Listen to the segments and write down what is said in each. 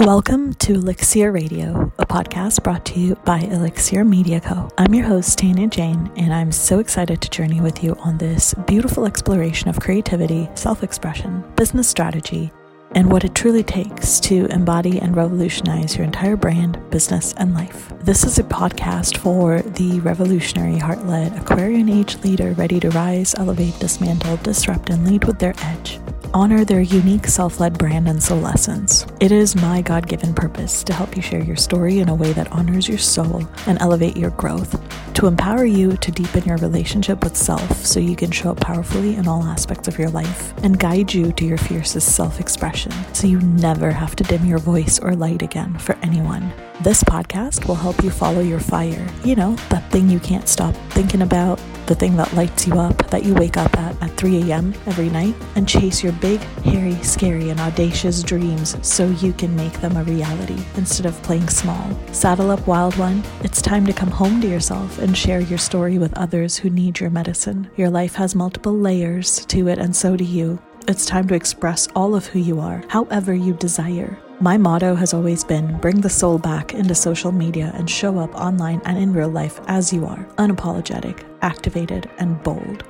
Welcome to Elixir Radio, a podcast brought to you by Elixir Media Co. I'm your host, Tanya Jane, and I'm so excited to journey with you on this beautiful exploration of creativity, self-expression, business strategy, and what it truly takes to embody and revolutionize your entire brand, business, and life. This is a podcast for the revolutionary, heart-led, Aquarian age leader ready to rise, elevate, dismantle, disrupt, and lead with their edge. Honor their unique self-led brand and soul essence. It is my God-given purpose to help you share your story in a way that honors your soul and elevate your growth, to empower you to deepen your relationship with self so you can show up powerfully in all aspects of your life, and guide you to your fiercest self-expression so you never have to dim your voice or light again for anyone. This podcast will help you follow your fire, that thing you can't stop thinking about, the thing that lights you up, that you wake up at 3 a.m. every night, and chase your big, hairy, scary, and audacious dreams so you can make them a reality instead of playing small. Saddle up, wild one. It's time to come home to yourself and share your story with others who need your medicine. Your life has multiple layers to it, and so do you. It's time to express all of who you are, however you desire. My motto has always been, bring the soul back into social media and show up online and in real life as you are, unapologetic, activated, and bold.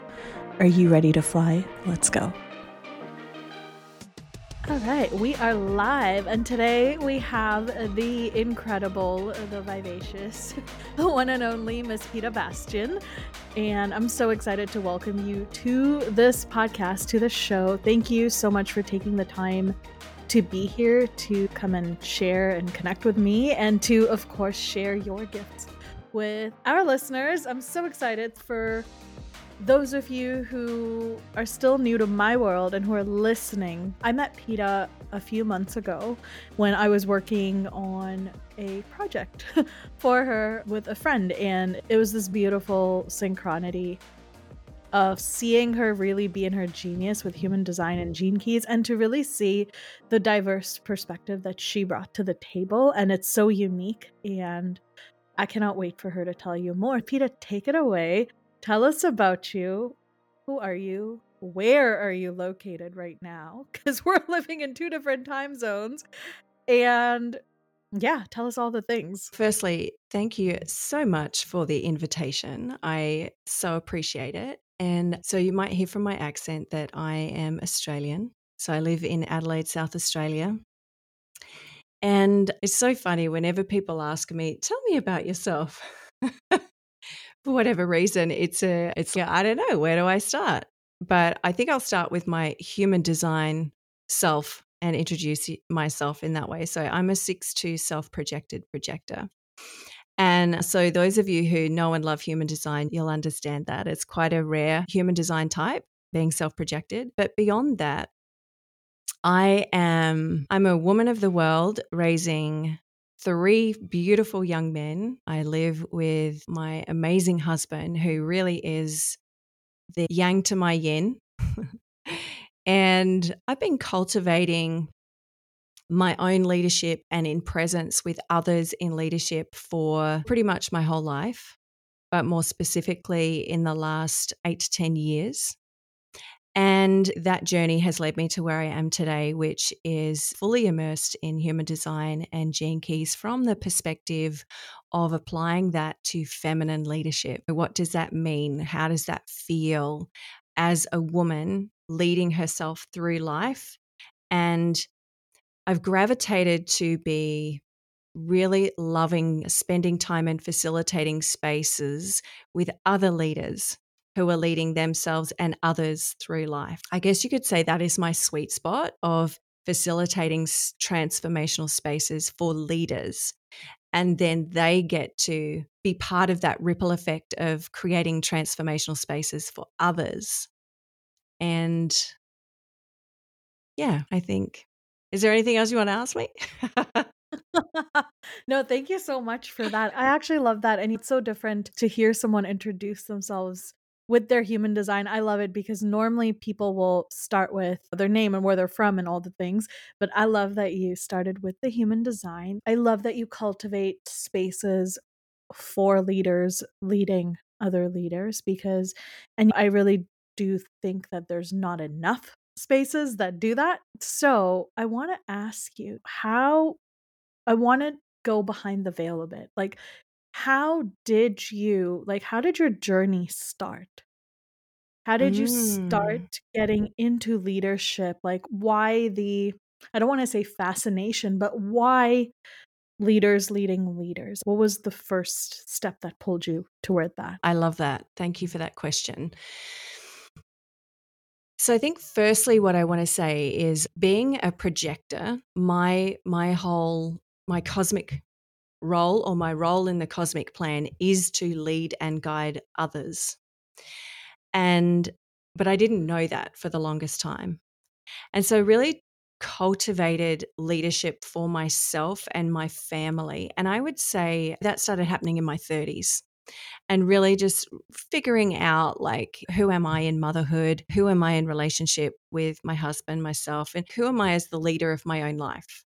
Are you ready to fly? Let's go. All right, we are live, and today we have the incredible, the vivacious, the one and only Miss Peta Bastian, and I'm so excited to welcome you to this podcast, to the show. Thank you so much for taking the time to be here, to come and share and connect with me, and to, of course, share your gifts with our listeners. I'm so excited for those of you who are still new to my world and who are listening. I met Peta a few months ago when I was working on a project for her with a friend, and it was this beautiful synchronicity of seeing her really be in her genius with Human Design and Gene Keys, and to really see the diverse perspective that she brought to the table. And it's so unique, and I cannot wait for her to tell you more. Peta, take it away. Tell us about you. Who are you? Where are you located right now? Because we're living in two different time zones. And yeah, tell us all the things. Firstly, thank you so much for the invitation. I so appreciate it. And so you might hear from my accent that I am Australian. So I live in Adelaide, South Australia. And it's so funny whenever people ask me, tell me about yourself. For whatever reason, I don't know, where do I start? But I think I'll start with my human design self and introduce myself in that way. So I'm a 6/2 self-projected projector. And so those of you who know and love human design, you'll understand that it's quite a rare human design type, being self-projected. But beyond that, I'm a woman of the world raising three beautiful young men. I live with my amazing husband, who really is the yang to my yin. And I've been cultivating my own leadership and in presence with others in leadership for pretty much my whole life, but more specifically in the last 8 to 10 years. And that journey has led me to where I am today, which is fully immersed in human design and Gene Keys from the perspective of applying that to feminine leadership. What does that mean? How does that feel as a woman leading herself through life? And I've gravitated to be really loving spending time and facilitating spaces with other leaders who are leading themselves and others through life. I guess you could say that is my sweet spot of facilitating transformational spaces for leaders. And then they get to be part of that ripple effect of creating transformational spaces for others. And yeah, I think, is there anything else you want to ask me? No, thank you so much for that. I actually love that. And it's so different to hear someone introduce themselves with their human design. I love it because normally people will start with their name and where they're from and all the things. But I love that you started with the human design. I love that you cultivate spaces for leaders leading other leaders, because, and I really do think that there's not enough spaces that do that. So I want to ask you, how I want to go behind the veil a bit. Like, how did your journey start? How did you start getting into leadership? Like, why I don't want to say fascination, but why leaders leading leaders? What was the first step that pulled you toward that? I love that. Thank you for that question. So I think firstly, what I want to say is being a projector, my cosmic role or my role in the cosmic plan is to lead and guide others. But I didn't know that for the longest time. And so really cultivated leadership for myself and my family. And I would say that started happening in my 30s. And really just figuring out, like, who am I in motherhood? Who am I in relationship with my husband, myself? And who am I as the leader of my own life?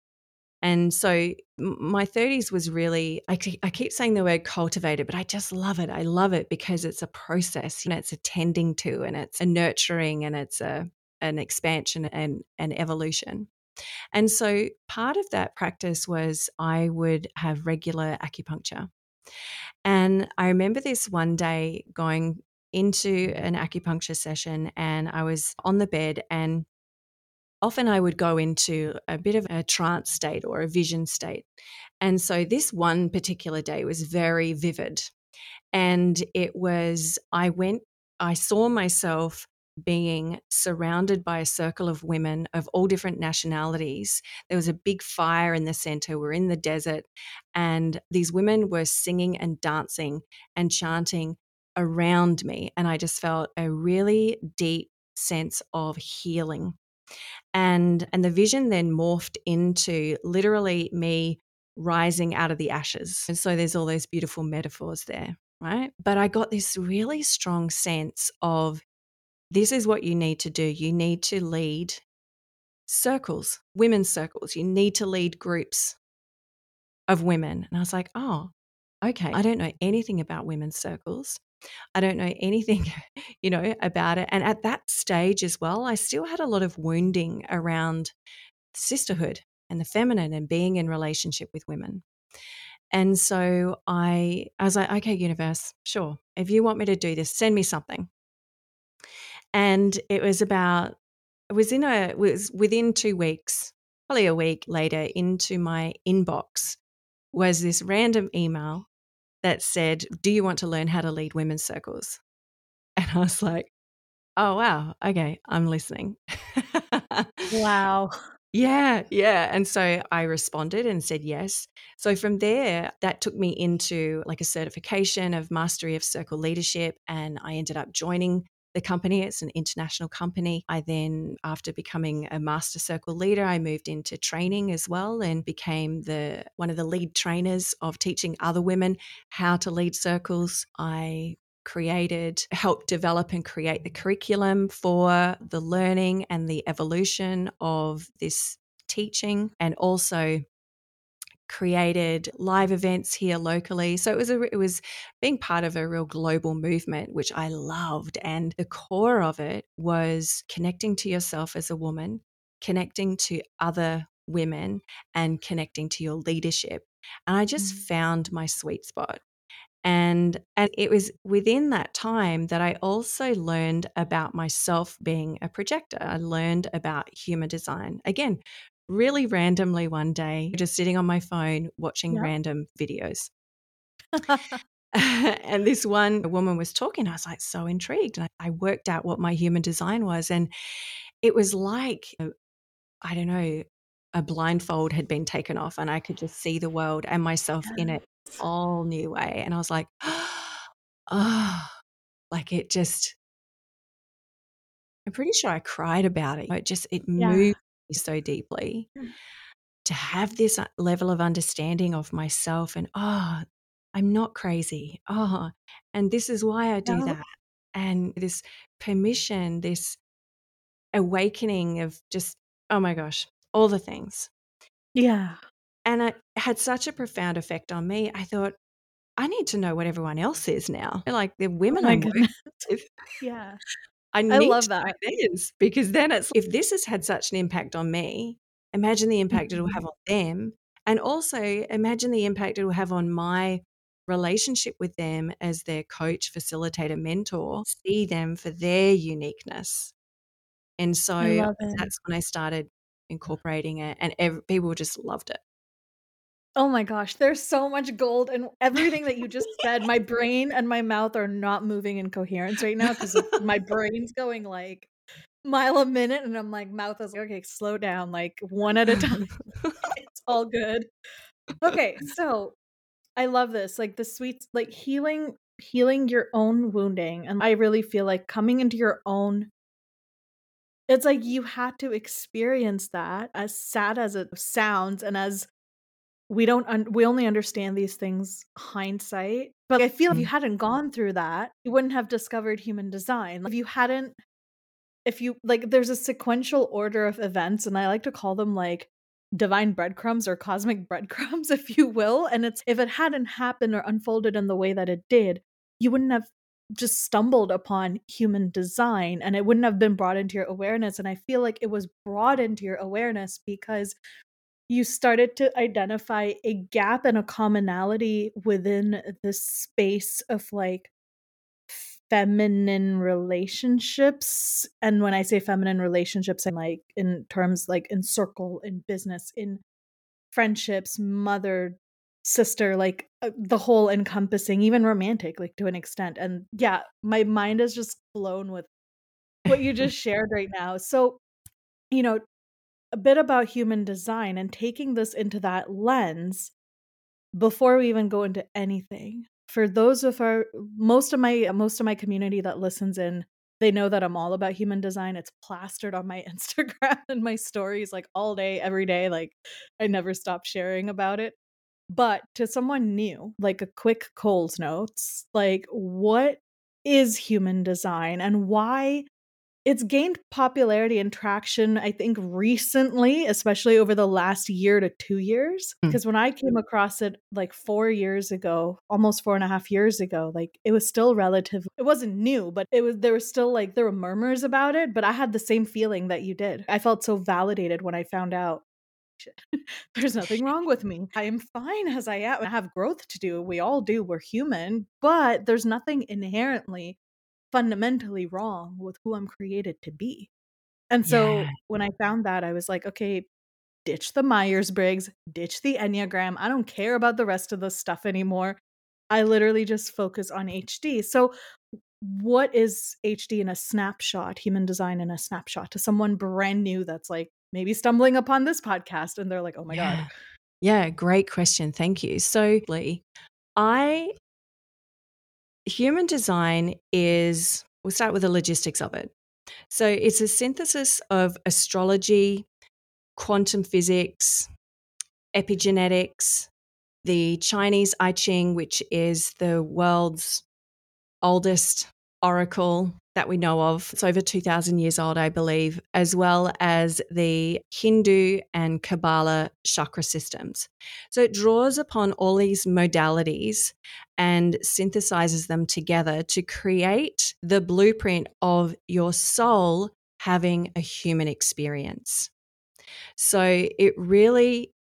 And so my 30s was really, I keep saying the word cultivated, but I just love it. I love it because it's a process, and it's a tending to, and it's a nurturing, and it's an expansion and an evolution. And so part of that practice was I would have regular acupuncture. And I remember this one day going into an acupuncture session, and I was on the bed, and often I would go into a bit of a trance state or a vision state. And so this one particular day was very vivid. And it was, I saw myself being surrounded by a circle of women of all different nationalities. There was a big fire in the center. We're in the desert, and these women were singing and dancing and chanting around me. And I just felt a really deep sense of healing. And the vision then morphed into literally me rising out of the ashes. And so there's all those beautiful metaphors there, right? But I got this really strong sense of, this is what you need to do. You need to lead circles, women's circles. You need to lead groups of women. And I was like, oh, okay. I don't know anything about women's circles. I don't know anything, about it. And at that stage as well, I still had a lot of wounding around sisterhood and the feminine and being in relationship with women. And so I was like, okay, universe, sure. If you want me to do this, send me something. And it was within 2 weeks, probably a week later, into my inbox was this random email that said, do you want to learn how to lead women's circles? And I was like, oh, wow. Okay. I'm listening. Wow. Yeah. And so I responded and said yes. So from there, that took me into like a certification of mastery of circle leadership. And I ended up joining the company. It's an international company. I then, after becoming a master circle leader, I moved into training as well and became one of the lead trainers of teaching other women how to lead circles. I helped develop and create the curriculum for the learning and the evolution of this teaching, and also created live events here locally. So it was being part of a real global movement, which I loved. And the core of it was connecting to yourself as a woman, connecting to other women, and connecting to your leadership. And I just found my sweet spot. And it was within that time that I also learned about myself being a projector. I learned about human design. Again, really randomly one day, just sitting on my phone watching random videos. And this one woman was talking. I was like so intrigued. I worked out what my human design was, and it was like, I don't know, a blindfold had been taken off, and I could just see the world and myself in it all new way. And I was like, oh, like it just, I'm pretty sure I cried about it. It just, it moved so deeply to have this level of understanding of myself, and I'm not crazy, and this is why I do that, and this permission, this awakening of just, oh my gosh, all the things. And it had such a profound effect on me. I thought, I need to know what everyone else is now, like the women I'm working with. I love that. Because then it's, if this has had such an impact on me, imagine the impact it will have on them And also imagine the impact it will have on my relationship with them as their coach, facilitator, mentor, see them for their uniqueness. And so that's when I started incorporating it, and people just loved it. Oh my gosh, there's so much gold in everything that you just said. My brain and my mouth are not moving in coherence right now because my brain's going like mile a minute, and I'm like, mouth is like, okay, slow down, like one at a time. It's all good. Okay, so I love this, like the sweets, like healing your own wounding. And I really feel like coming into your own, it's like you had to experience that, as sad as it sounds, and as we only understand these things hindsight. But I feel if you hadn't gone through that, you wouldn't have discovered human design. Like there's a sequential order of events, and I like to call them like divine breadcrumbs or cosmic breadcrumbs, if you will. And if it hadn't happened or unfolded in the way that it did, you wouldn't have just stumbled upon human design, and it wouldn't have been brought into your awareness. And I feel like it was brought into your awareness because you started to identify a gap and a commonality within the space of like feminine relationships. And when I say feminine relationships, I'm like in terms like in circle, in business, in friendships, mother, sister, like the whole encompassing, even romantic, like to an extent. And yeah, my mind is just blown with what you just shared right now. So, you know, a bit about human design and taking this into that lens before we even go into anything. For those of our most of my community that listens in, they know that I'm all about human design. It's plastered on my Instagram and my stories like all day, every day. Like I never stop sharing about it. But to someone new, like a quick Coles notes, like what is human design and why it's gained popularity and traction, I think recently, especially over the last year to 2 years, because when I came across it like 4 years ago, almost 4.5 years ago, like it was still relative. It wasn't new, but there were murmurs about it, but I had the same feeling that you did. I felt so validated when I found out. There's nothing wrong with me. I am fine as I am. I have growth to do. We all do. We're human, but there's nothing inherently, fundamentally wrong with who I'm created to be. And so when I found that, I was like, okay, ditch the Myers-Briggs, ditch the Enneagram. I don't care about the rest of the stuff anymore. I literally just focus on HD. So what is HD in a snapshot, human design in a snapshot to someone brand new that's like, maybe stumbling upon this podcast and they're like, oh my God. Yeah, great question. Thank you. So human design is, we'll start with the logistics of it. So it's a synthesis of astrology, quantum physics, epigenetics, the Chinese I Ching, which is the world's oldest oracle that we know of. It's over 2,000 years old, I believe, as well as the Hindu and Kabbalah chakra systems. So it draws upon all these modalities and synthesizes them together to create the blueprint of your soul having a human experience. So it really,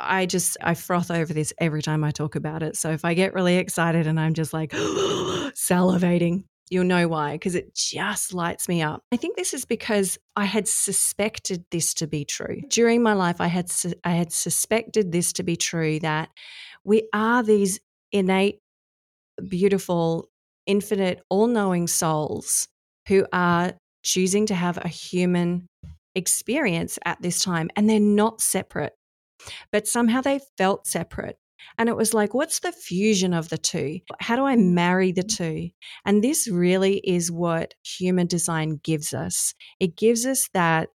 I froth over this every time I talk about it. So if I get really excited and I'm just like salivating, you'll know why, because it just lights me up. I think this is because I had suspected this to be true. During my life, I had suspected this to be true, that we are these innate, beautiful, infinite, all-knowing souls who are choosing to have a human experience at this time, and they're not separate. But somehow they felt separate. And it was like, what's the fusion of the two? How do I marry the two? And this really is what human design gives us. It gives us that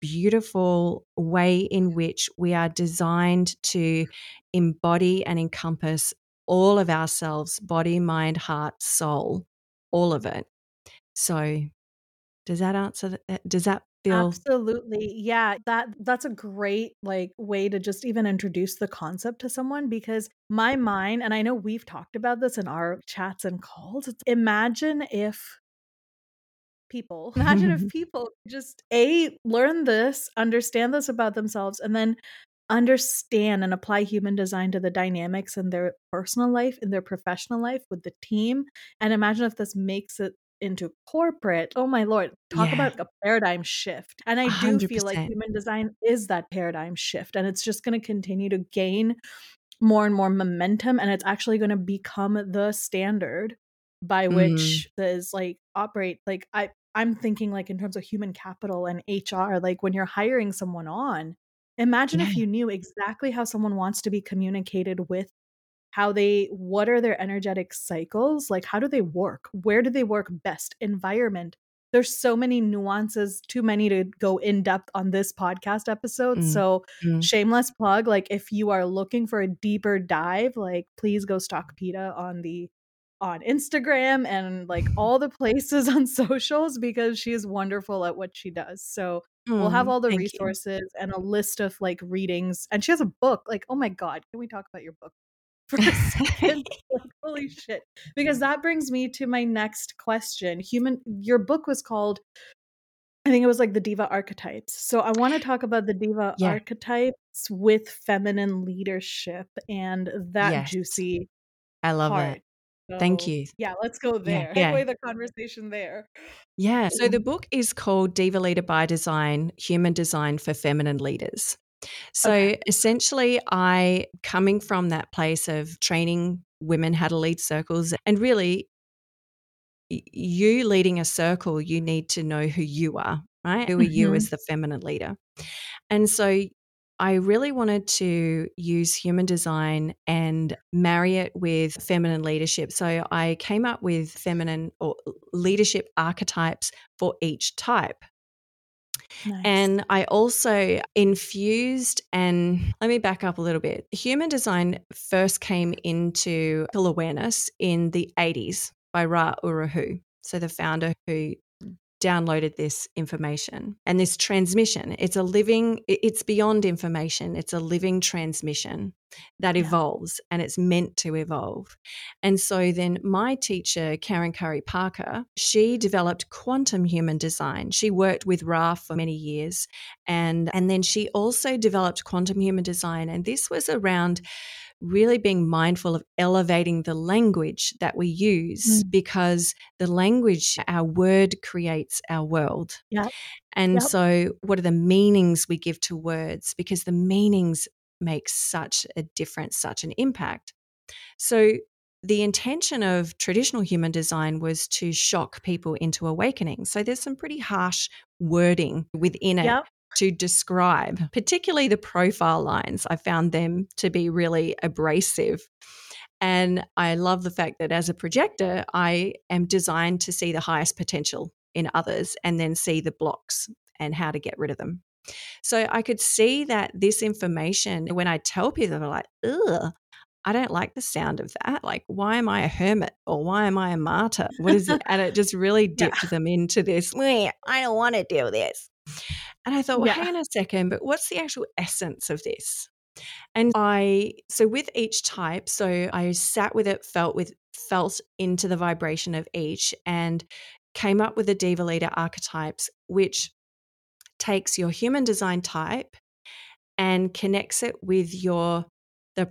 beautiful way in which we are designed to embody and encompass all of ourselves, body, mind, heart, soul, all of it. So does that answer that? Does that feel? Absolutely. Yeah. That's a great like way to just even introduce the concept to someone, because my mind, and I know we've talked about this in our chats and calls, it's imagine if people just learn this, understand this about themselves, and then understand and apply human design to the dynamics in their personal life, in their professional life, with the team. And imagine if this makes it into corporate. Oh my Lord, talk about like a paradigm shift. And I do 100%. Feel like human design is that paradigm shift. And it's just going to continue to gain more and more momentum. And it's actually going to become the standard by which this like operate. Like I'm thinking like in terms of human capital and HR, like when you're hiring someone on, imagine if you knew exactly how someone wants to be communicated with, what are their energetic cycles? Like, how do they work? Where do they work best? Environment. There's so many nuances, too many to go in depth on this podcast episode. So shameless plug, like if you are looking for a deeper dive, like please go stalk Peta on Instagram and like all the places on socials, because she is wonderful at what she does. So we'll have all the resources and a list of like readings. And she has a book. Like, oh my God, can we talk about your book for a second? Like, holy shit. Because that brings me to my next question. Your book was called, I think it was like the Diva Archetypes. So I want to talk about the Diva Archetypes with feminine leadership and that juicy I love part. It. So, thank you. Yeah, let's go there. Halfway the conversation there. Yeah. So the book is called Diva Leader by Design, Human Design for Feminine Leaders. So essentially I, coming from that place of training women how to lead circles, and really you leading a circle, you need to know who you are, right? Who are you as the feminine leader? And so I really wanted to use human design and marry it with feminine leadership. So I came up with feminine or leadership archetypes for each type. Nice. And I also infused, and let me back up a little bit. Human design first came into full awareness in the 80s by Ra Uruhu, so the founder who downloaded this information and this transmission. It's beyond information. It's a living transmission that evolves, and it's meant to evolve. And so then my teacher, Karen Curry Parker, she developed quantum human design. She worked with Ra for many years. And then she also developed quantum human design. And this was around really being mindful of elevating the language that we use, because the language, our word creates our world. So what are the meanings we give to words? Because the meanings make such a difference, such an impact. So the intention of traditional human design was to shock people into awakening. So there's some pretty harsh wording within it. To describe, particularly the profile lines. I found them to be really abrasive. And I love the fact that as a projector, I am designed to see the highest potential in others and then see the blocks and how to get rid of them. So I could see that this information, when I tell people, they're like, ugh, I don't like the sound of that. Like, why am I a hermit, or why am I a martyr? What is it? And it just really dipped them into this, I don't want to do this. And I thought, well, hang on a second, but what's the actual essence of this? And so with each type, so I sat with it, felt into the vibration of each, and came up with the Diva Leader archetypes, which takes your human design type and connects it with the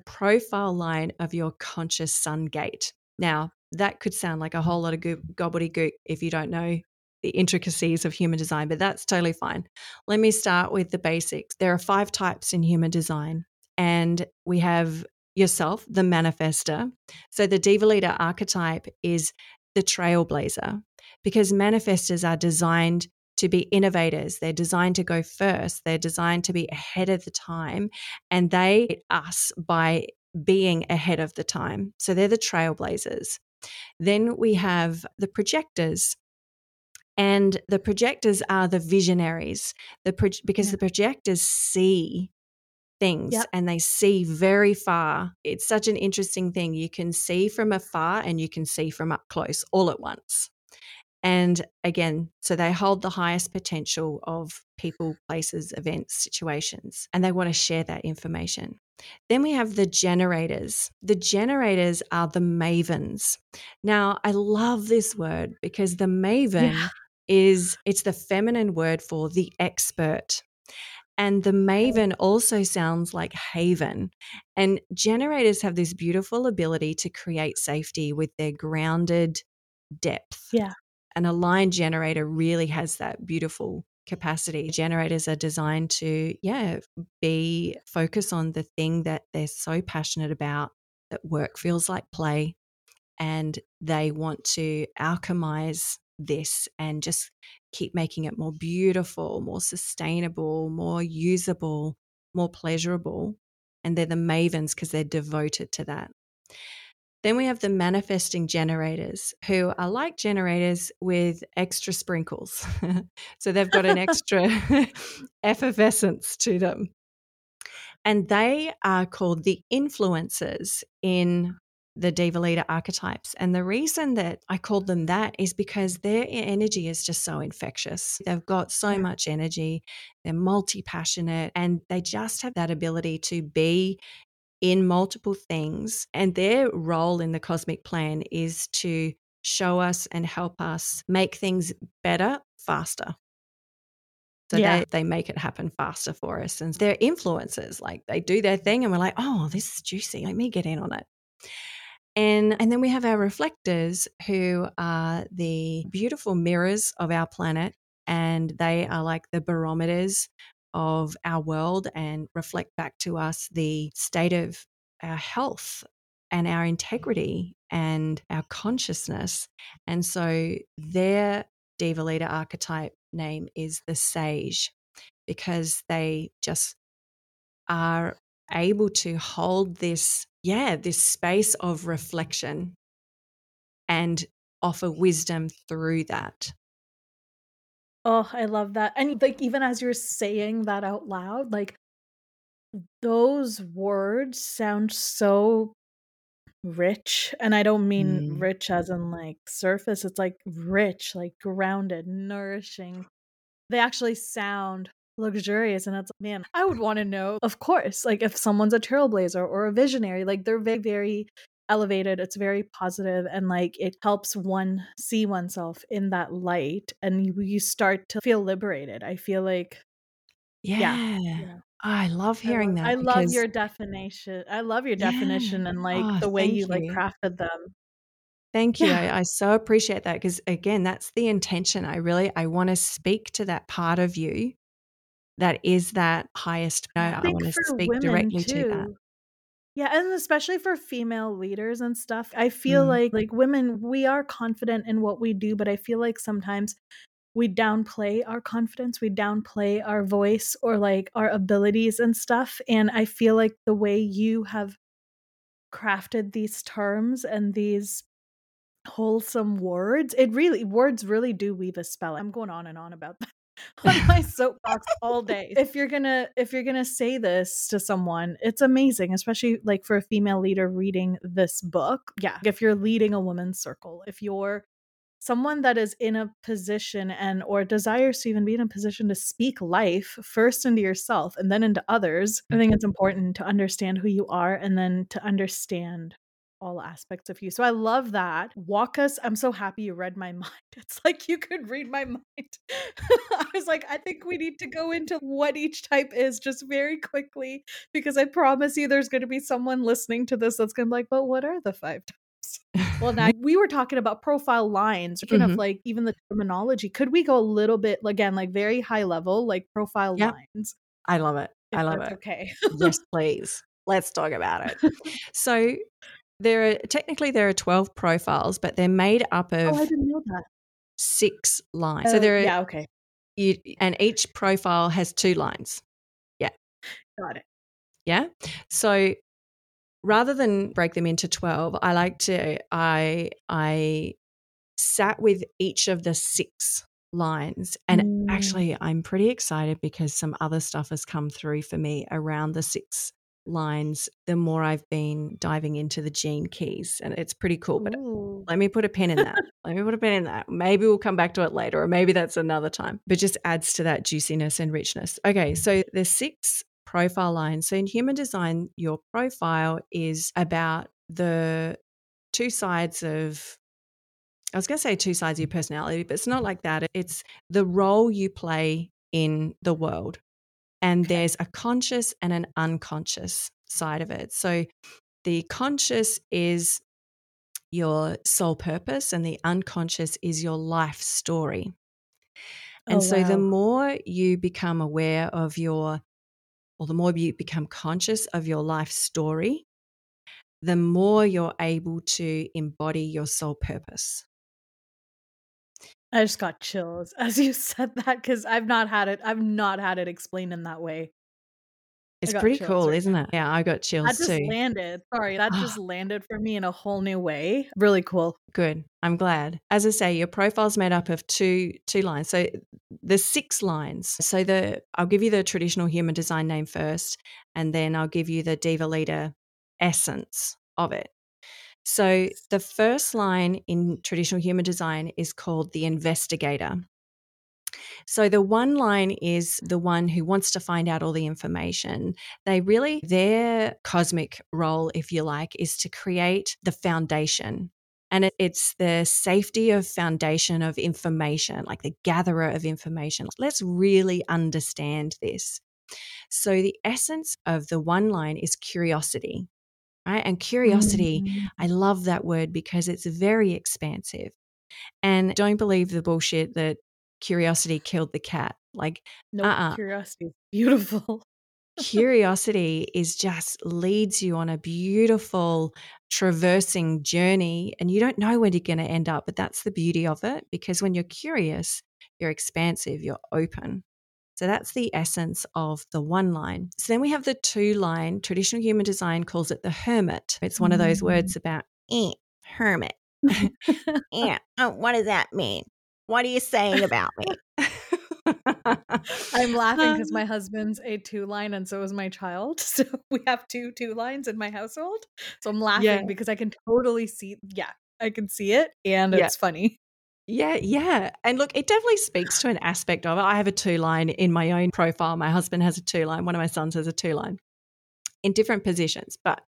profile line of your conscious sun gate. Now, that could sound like a whole lot of gobbledygook if you don't know the intricacies of human design, but that's totally fine. Let me start with the basics. There are 5 types in human design, and we have yourself, the manifestor. So the Diva Leader archetype is the trailblazer, because manifestors are designed to be innovators. They're designed to go first. They're designed to be ahead of the time, and they hit us by being ahead of the time. So they're the trailblazers. Then we have the projectors. And the projectors are the visionaries, because the projectors see things and they see very far. It's such an interesting thing. You can see from afar and you can see from up close all at once. And again, so they hold the highest potential of people, places, events, situations, and they want to share that information. Then we have the generators. The generators are the mavens. Now, I love this word, because the maven it's the feminine word for the expert. And the maven also sounds like haven. And generators have this beautiful ability to create safety with their grounded depth. Yeah. An aligned generator really has that beautiful capacity. Generators are designed to, focus on the thing that they're so passionate about, that work feels like play, and they want to alchemize this and just keep making it more beautiful, more sustainable, more usable, more pleasurable. And they're the mavens because they're devoted to that. Then we have the manifesting generators, who are like generators with extra sprinkles. So they've got an extra effervescence to them. And they are called the influencers in the Diva Leader archetypes. And the reason that I called them that is because their energy is just so infectious. They've got so much energy. They're multi-passionate, and they just have that ability to be in multiple things. And their role in the cosmic plan is to show us and help us make things better, faster. So they make it happen faster for us. And they're influencers, like they do their thing and we're like, oh, this is juicy. Let me get in on it. And then we have our reflectors, who are the beautiful mirrors of our planet, and they are like the barometers of our world and reflect back to us the state of our health and our integrity and our consciousness. And so their Diva Leader archetype name is the sage, because they just are able to hold this space of reflection and offer wisdom through that. Oh, I love that. And like, even as you're saying that out loud, like those words sound so rich. And I don't mean rich as in like surface. It's like rich, like grounded, nourishing. They actually sound luxurious. And that's, man, I would want to know, of course, like if someone's a trailblazer or a visionary, like they're very, very elevated. It's very positive, and like it helps one see oneself in that light, and you start to feel liberated. I feel like, I love hearing that. I love your definition, and like the way you like crafted them. Thank you. Yeah. I so appreciate that, because again, that's the intention. I want to speak to that part of you that is that highest. I want to speak directly to that. Yeah, and especially for female leaders and stuff, I feel like women, we are confident in what we do, but I feel like sometimes we downplay our confidence, we downplay our voice or like our abilities and stuff. And I feel like the way you have crafted these terms and these wholesome words, words really do weave a spell. I'm going on and on about that on my soapbox all day. If you're gonna say this to someone, it's amazing, especially like for a female leader reading this book. Yeah. If you're leading a woman's circle, if you're someone that is in a position and or desires to even be in a position to speak life first into yourself and then into others, I think it's important to understand who you are and then to understand all aspects of you. So I love that. I'm so happy you read my mind. It's like you could read my mind. I was like, I think we need to go into what each type is just very quickly, because I promise you there's going to be someone listening to this that's going to be like, but what are the five types? Well, now we were talking about profile lines, kind of like even the terminology. Could we go a little bit, again, like very high level, like profile lines? I love it. I love it. Okay. Yes, please. Let's talk about it. So there are 12 profiles, but they're made up of 6 lines. So there are and each profile has 2 lines. Yeah. Got it. Yeah. So rather than break them into 12, I sat with each of the 6 lines, and actually I'm pretty excited because some other stuff has come through for me around the 6 lines the more I've been diving into the Gene Keys, and it's pretty cool, but let me put a pin in that. Maybe we'll come back to it later, or maybe that's another time, but just adds to that juiciness and richness. Okay, so there's 6 profile lines. So in Human Design, your profile is about the two sides of, I was going to say two sides of your personality, but it's not like that. It's the role you play in the world. And there's a conscious and an unconscious side of it. So the conscious is your soul purpose and the unconscious is your life story. And the more you become aware of the more you become conscious of your life story, the more you're able to embody your soul purpose. I just got chills as you said that because I've not had it explained in that way. It's pretty cool, isn't it? Yeah, I got chills too. That just landed for me in a whole new way. Really cool. Good. I'm glad. As I say, your profile's made up of two lines. So there's 6 lines. So I'll give you the traditional human design name first, and then I'll give you the Diva Leader essence of it. So the first line in traditional human design is called the investigator. So the one line is the one who wants to find out all the information. Their cosmic role, if you like, is to create the foundation. And it's the safety of foundation of information, like the gatherer of information. Let's really understand this. So the essence of the one line is curiosity, right? And curiosity, I love that word because it's very expansive. And don't believe the bullshit that curiosity killed the cat. Curiosity is beautiful. Curiosity is just leads you on a beautiful traversing journey, and you don't know where you're going to end up, but that's the beauty of it, because when you're curious, you're expansive, you're open. So that's the essence of the one line. So then we have the 2 line. Traditional human design calls it the hermit. It's one of those words about hermit. What does that mean? What are you saying about me? I'm laughing because my husband's a 2 line and so is my child. So we have 2 lines in my household. So I'm laughing because I can totally see. Yeah, I can see it. And it's funny. Yeah. Yeah. And look, it definitely speaks to an aspect of it. I have a 2 line in my own profile. My husband has a 2 line. One of my sons has a 2 line in different positions. But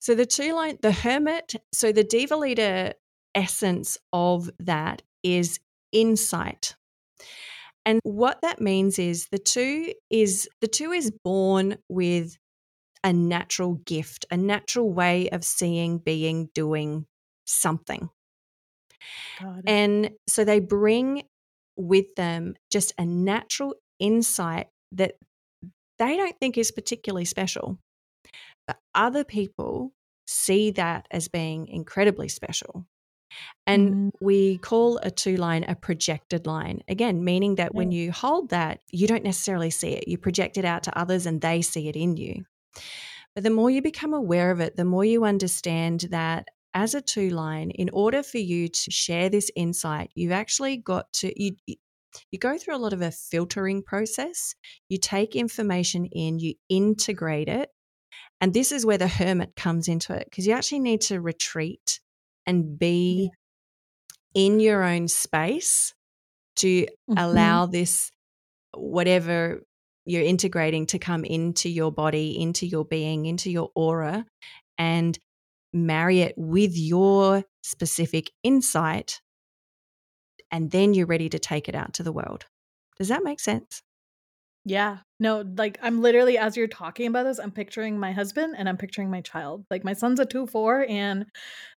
so the 2 line, the hermit, so the Diva Leader essence of that is insight. And what that means is the two is born with a natural gift, a natural way of seeing, being, doing something. And so they bring with them just a natural insight that they don't think is particularly special, but other people see that as being incredibly special. And we call a 2 line a projected line, again, meaning that when you hold that, you don't necessarily see it. You project it out to others and they see it in you. But the more you become aware of it, the more you understand that as a 2 line, in order for you to share this insight, you've actually got to, you go through a lot of a filtering process. You take information in, you integrate it. And this is where the hermit comes into it, because you actually need to retreat and be in your own space to allow this, whatever you're integrating, to come into your body, into your being, into your aura, and marry it with your specific insight. And then you're ready to take it out to the world. Does that make sense? Yeah. No, I'm literally, as you're talking about this, I'm picturing my husband and I'm picturing my child. My son's a 2-4 and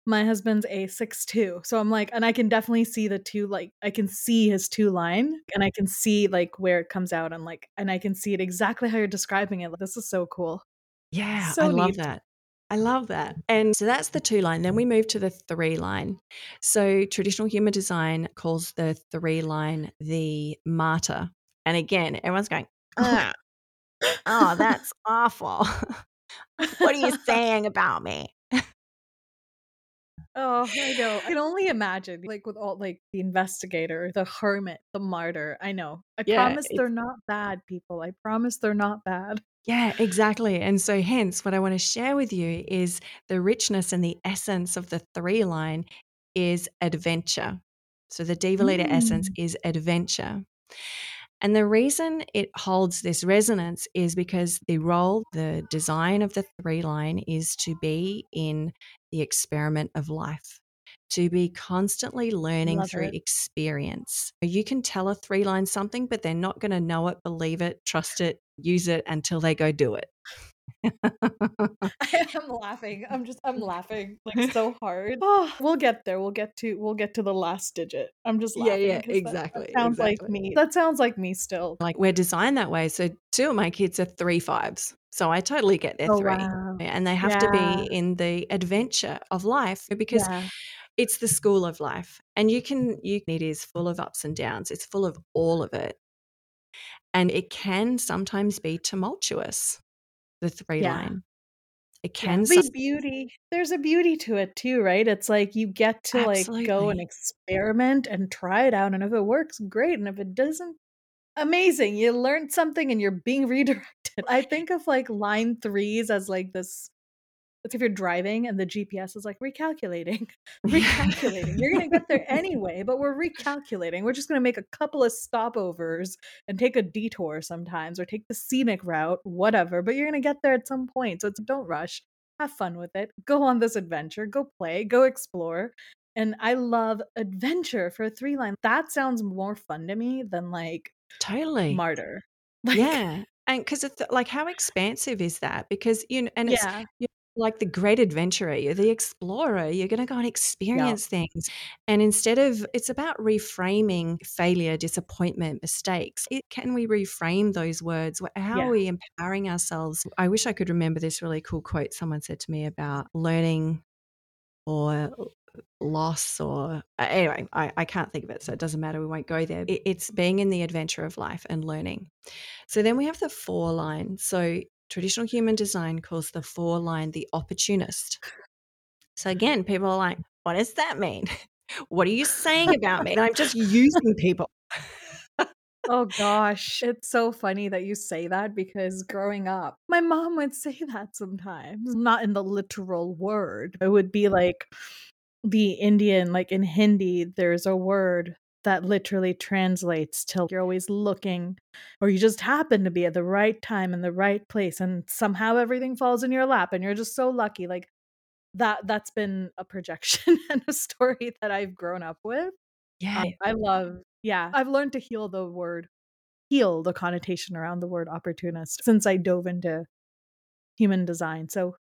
my husband's a 6-2. So I'm and I can definitely see the 2, I can see his 2 line and I can see where it comes out. And I can see it exactly how you're describing it. This is so cool. Yeah. So I love that. I love that. And so that's the 2 line. Then we move to the 3 line. So traditional human design calls the 3 line the martyr. And again, everyone's going, oh, that's awful. What are you saying about me? Oh, I know. I can only imagine, with all, the investigator, the hermit, the martyr. I know. I promise they're not bad people. I promise they're not bad. Yeah, exactly. And so hence what I want to share with you is the richness and the essence of the 3 line is adventure. So the Diva Leader essence is adventure. And the reason it holds this resonance is because the role, the design of the 3 line is to be in the experiment of life, to be constantly learning through experience. You can tell a three-line something, but they're not going to know it, believe it, trust it, use it until they go do it. I'm laughing like so hard. Oh, we'll get there. We'll get to the last digit. I'm just laughing. Yeah, exactly. That sounds like me still. Like we're designed that way. So two of my kids are 3 5s. So I totally get their 3. Wow. And they have to be in the adventure of life because it's the school of life. And it is full of ups and downs. It's full of all of it. And it can sometimes be tumultuous. The 3 line. It can be beauty. There's a beauty to it too, right? It's like you get to like go and experiment and try it out. And if it works, great. And if it doesn't, amazing. You learned something and you're being redirected. I think of like line 3s as like this. It's if you're driving and the GPS is like recalculating. You're going to get there anyway, but we're recalculating. We're just going to make a couple of stopovers and take a detour sometimes or take the scenic route, whatever, but you're going to get there at some point. So it's don't rush, have fun with it, go on this adventure, go play, go explore. And I love adventure for a 3 line. That sounds more fun to me than like totally martyr. Like, yeah. And because it's like, how expansive is that? Because, you know, and it's, you know, like the great adventurer, you're the explorer, you're going to go and experience things. And instead of, it's about reframing failure, disappointment, mistakes. Can we reframe those words? How are we empowering ourselves? I wish I could remember this really cool quote someone said to me about learning or loss or anyway, I can't think of it. So it doesn't matter. We won't go there. It's being in the adventure of life and learning. So then we have the 4 line. So traditional human design calls the 4 line the opportunist. So again, people are like, what does that mean? What are you saying about me? And I'm just using people. Oh gosh, it's so funny that you say that because growing up, my mom would say that sometimes, not in the literal word. It would be like the Indian, like in Hindi, there's a word that literally translates till you're always looking or you just happen to be at the right time in the right place and somehow everything falls in your lap and you're just so lucky. Like that's been a projection and a story that I've grown up with. Yeah. I've learned to heal the connotation around the word opportunist since I dove into human design. So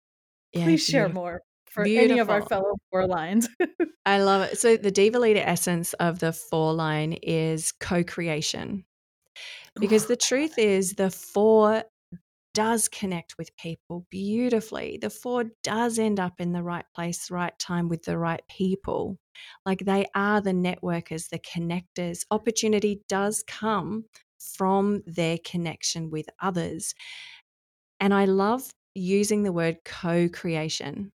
please share more. For any of our fellow 4 lines. I love it. So the Diva Leader essence of the 4 line is co-creation. Because the truth is the 4 does connect with people beautifully. The 4 does end up in the right place, right time with the right people. Like they are the networkers, the connectors. Opportunity does come from their connection with others. And I love using the word co-creation.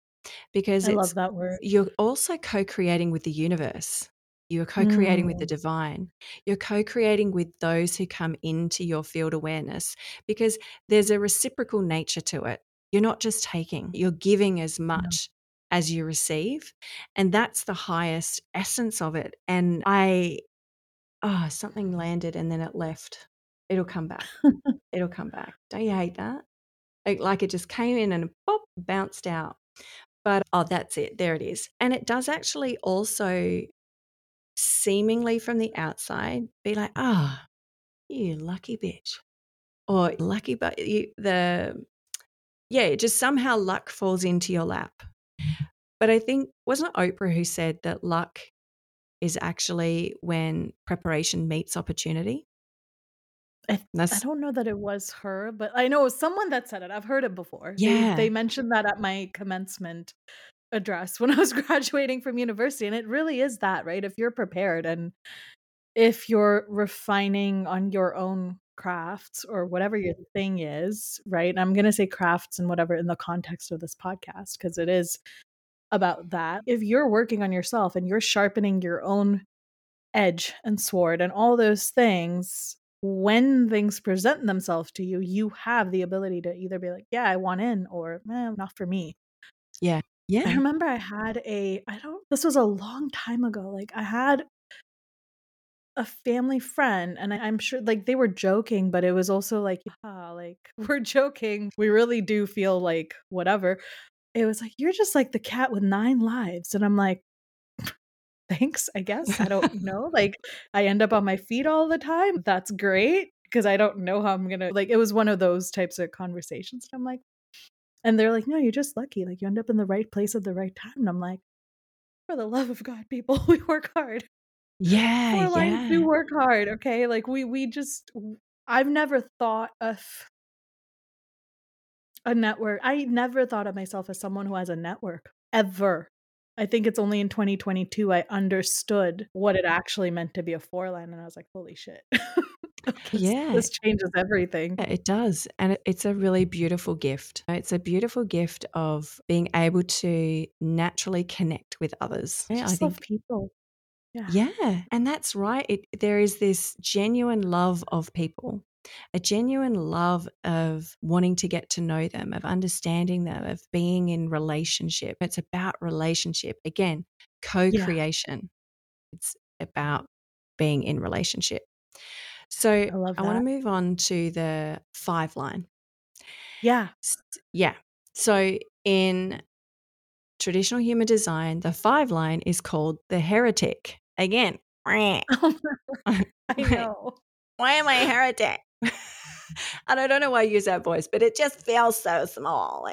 Because I love that word. You're also co-creating with the universe. You're co-creating with the divine. You're co-creating with those who come into your field awareness because there's a reciprocal nature to it. You're not just taking, you're giving as much as you receive. And that's the highest essence of it. And something landed and then it left. It'll come back. It'll come back. Don't you hate that? Like it just came in and pop, bounced out. But, that's it. There it is. And it does actually also seemingly from the outside be like, you lucky bitch. Or lucky, but just somehow luck falls into your lap. But I think, wasn't it Oprah who said that luck is actually when preparation meets opportunity? I don't know that it was her, but I know it was someone that said it. I've heard it before. Yeah. They mentioned that at my commencement address when I was graduating from university. And it really is that, right? If you're prepared and if you're refining on your own crafts or whatever your thing is, right? And I'm going to say crafts and whatever in the context of this podcast, because it is about that. If you're working on yourself and you're sharpening your own edge and sword and all those things, when things present themselves to you, you have the ability to either be like, yeah, I want in or not for me. Yeah. Yeah. I remember I had this was a long time ago. Like I had a family friend and I'm sure like they were joking, but it was also like, like we're joking. We really do feel like whatever. It was like, you're just like the cat with 9 lives. And I'm like, thanks, I guess. I don't know. Like, I end up on my feet all the time. That's great, because I don't know how I'm going to, like, it was one of those types of conversations. I'm like, and they're like, no, you're just lucky. Like, you end up in the right place at the right time. And I'm like, for the love of God, people, we work hard. Yeah. We work hard. Okay. Like we just, I've never thought of a network. I never thought of myself as someone who has a network ever. I think it's only in 2022 I understood what it actually meant to be a four line. And I was like, holy shit. This changes everything. It does. And it's a really beautiful gift. It's a beautiful gift of being able to naturally connect with others. Yeah, I love people. Yeah. And that's right. There is this genuine love of people. A genuine love of wanting to get to know them, of understanding them, of being in relationship. It's about relationship. Again, co-creation. Yeah. It's about being in relationship. So I want to move on to the five line. Yeah. So in traditional human design, the five line is called the heretic. Again, I know. Why am I a heretic? And I don't know why I use that voice, but it just feels so small.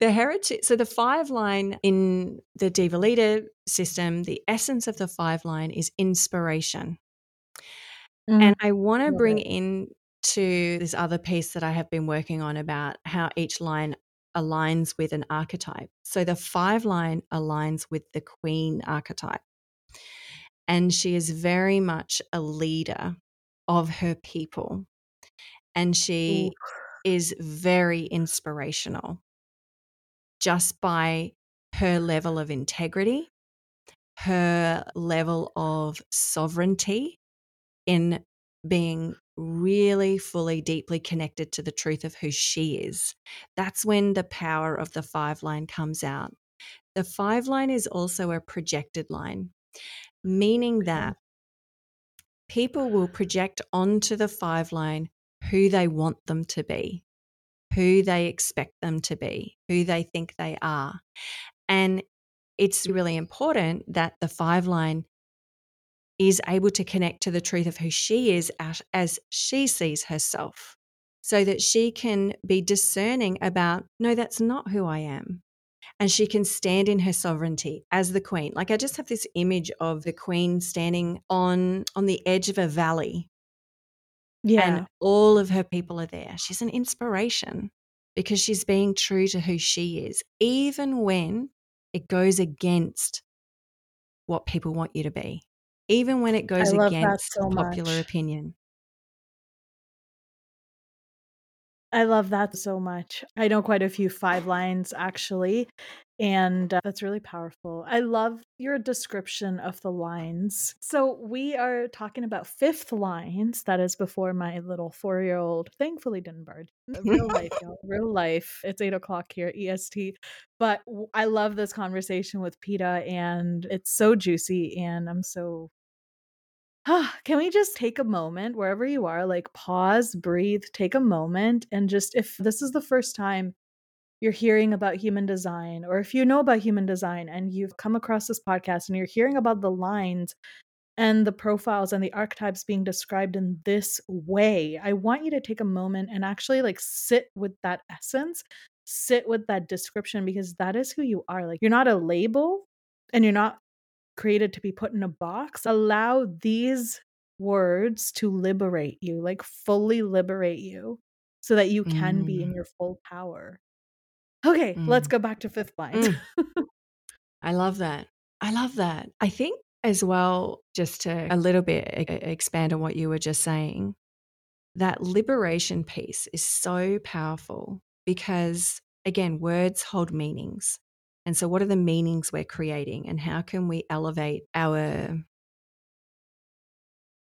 The heretic. So the five line in the Diva Leader system, the essence of the five line is inspiration. Mm. And I want to bring into this other piece that I have been working on about how each line aligns with an archetype. So the five line aligns with the queen archetype. And she is very much a leader of her people. And she is very inspirational just by her level of integrity, her level of sovereignty in being really fully, deeply connected to the truth of who she is. That's when the power of the five line comes out. The five line is also a projected line, meaning that people will project onto the five line who they want them to be, who they expect them to be, who they think they are. And it's really important that the five line is able to connect to the truth of who she is as she sees herself, so that she can be discerning about, no, that's not who I am. And she can stand in her sovereignty as the queen. Like, I just have this image of the queen standing on the edge of a valley. Yeah. And all of her people are there. She's an inspiration because she's being true to who she is, even when it goes against what people want you to be, even when it goes against popular opinion. I love that so much. I know quite a few five lines actually, and that's really powerful. I love your description of the lines. So we are talking about fifth lines. That is before my little 4-year-old thankfully didn't barge. Real life, y'all. Real life. It's 8:00 here, EST. But I love this conversation with Peta, and it's so juicy, and I'm so... Can we just take a moment wherever you are, like pause, breathe, take a moment, and just, if this is the first time you're hearing about human design, or if you know about human design and you've come across this podcast and you're hearing about the lines and the profiles and the archetypes being described in this way, I want you to take a moment and actually like sit with that essence, sit with that description, because that is who you are. Like, you're not a label and you're not created to be put in a box. Allow these words to liberate you, like fully liberate you, so that you can be in your full power. Okay, let's go back to fifth line. I love that. I think as well, just to a little bit expand on what you were just saying, that liberation piece is so powerful because, again, words hold meanings. And so what are the meanings we're creating, and how can we elevate our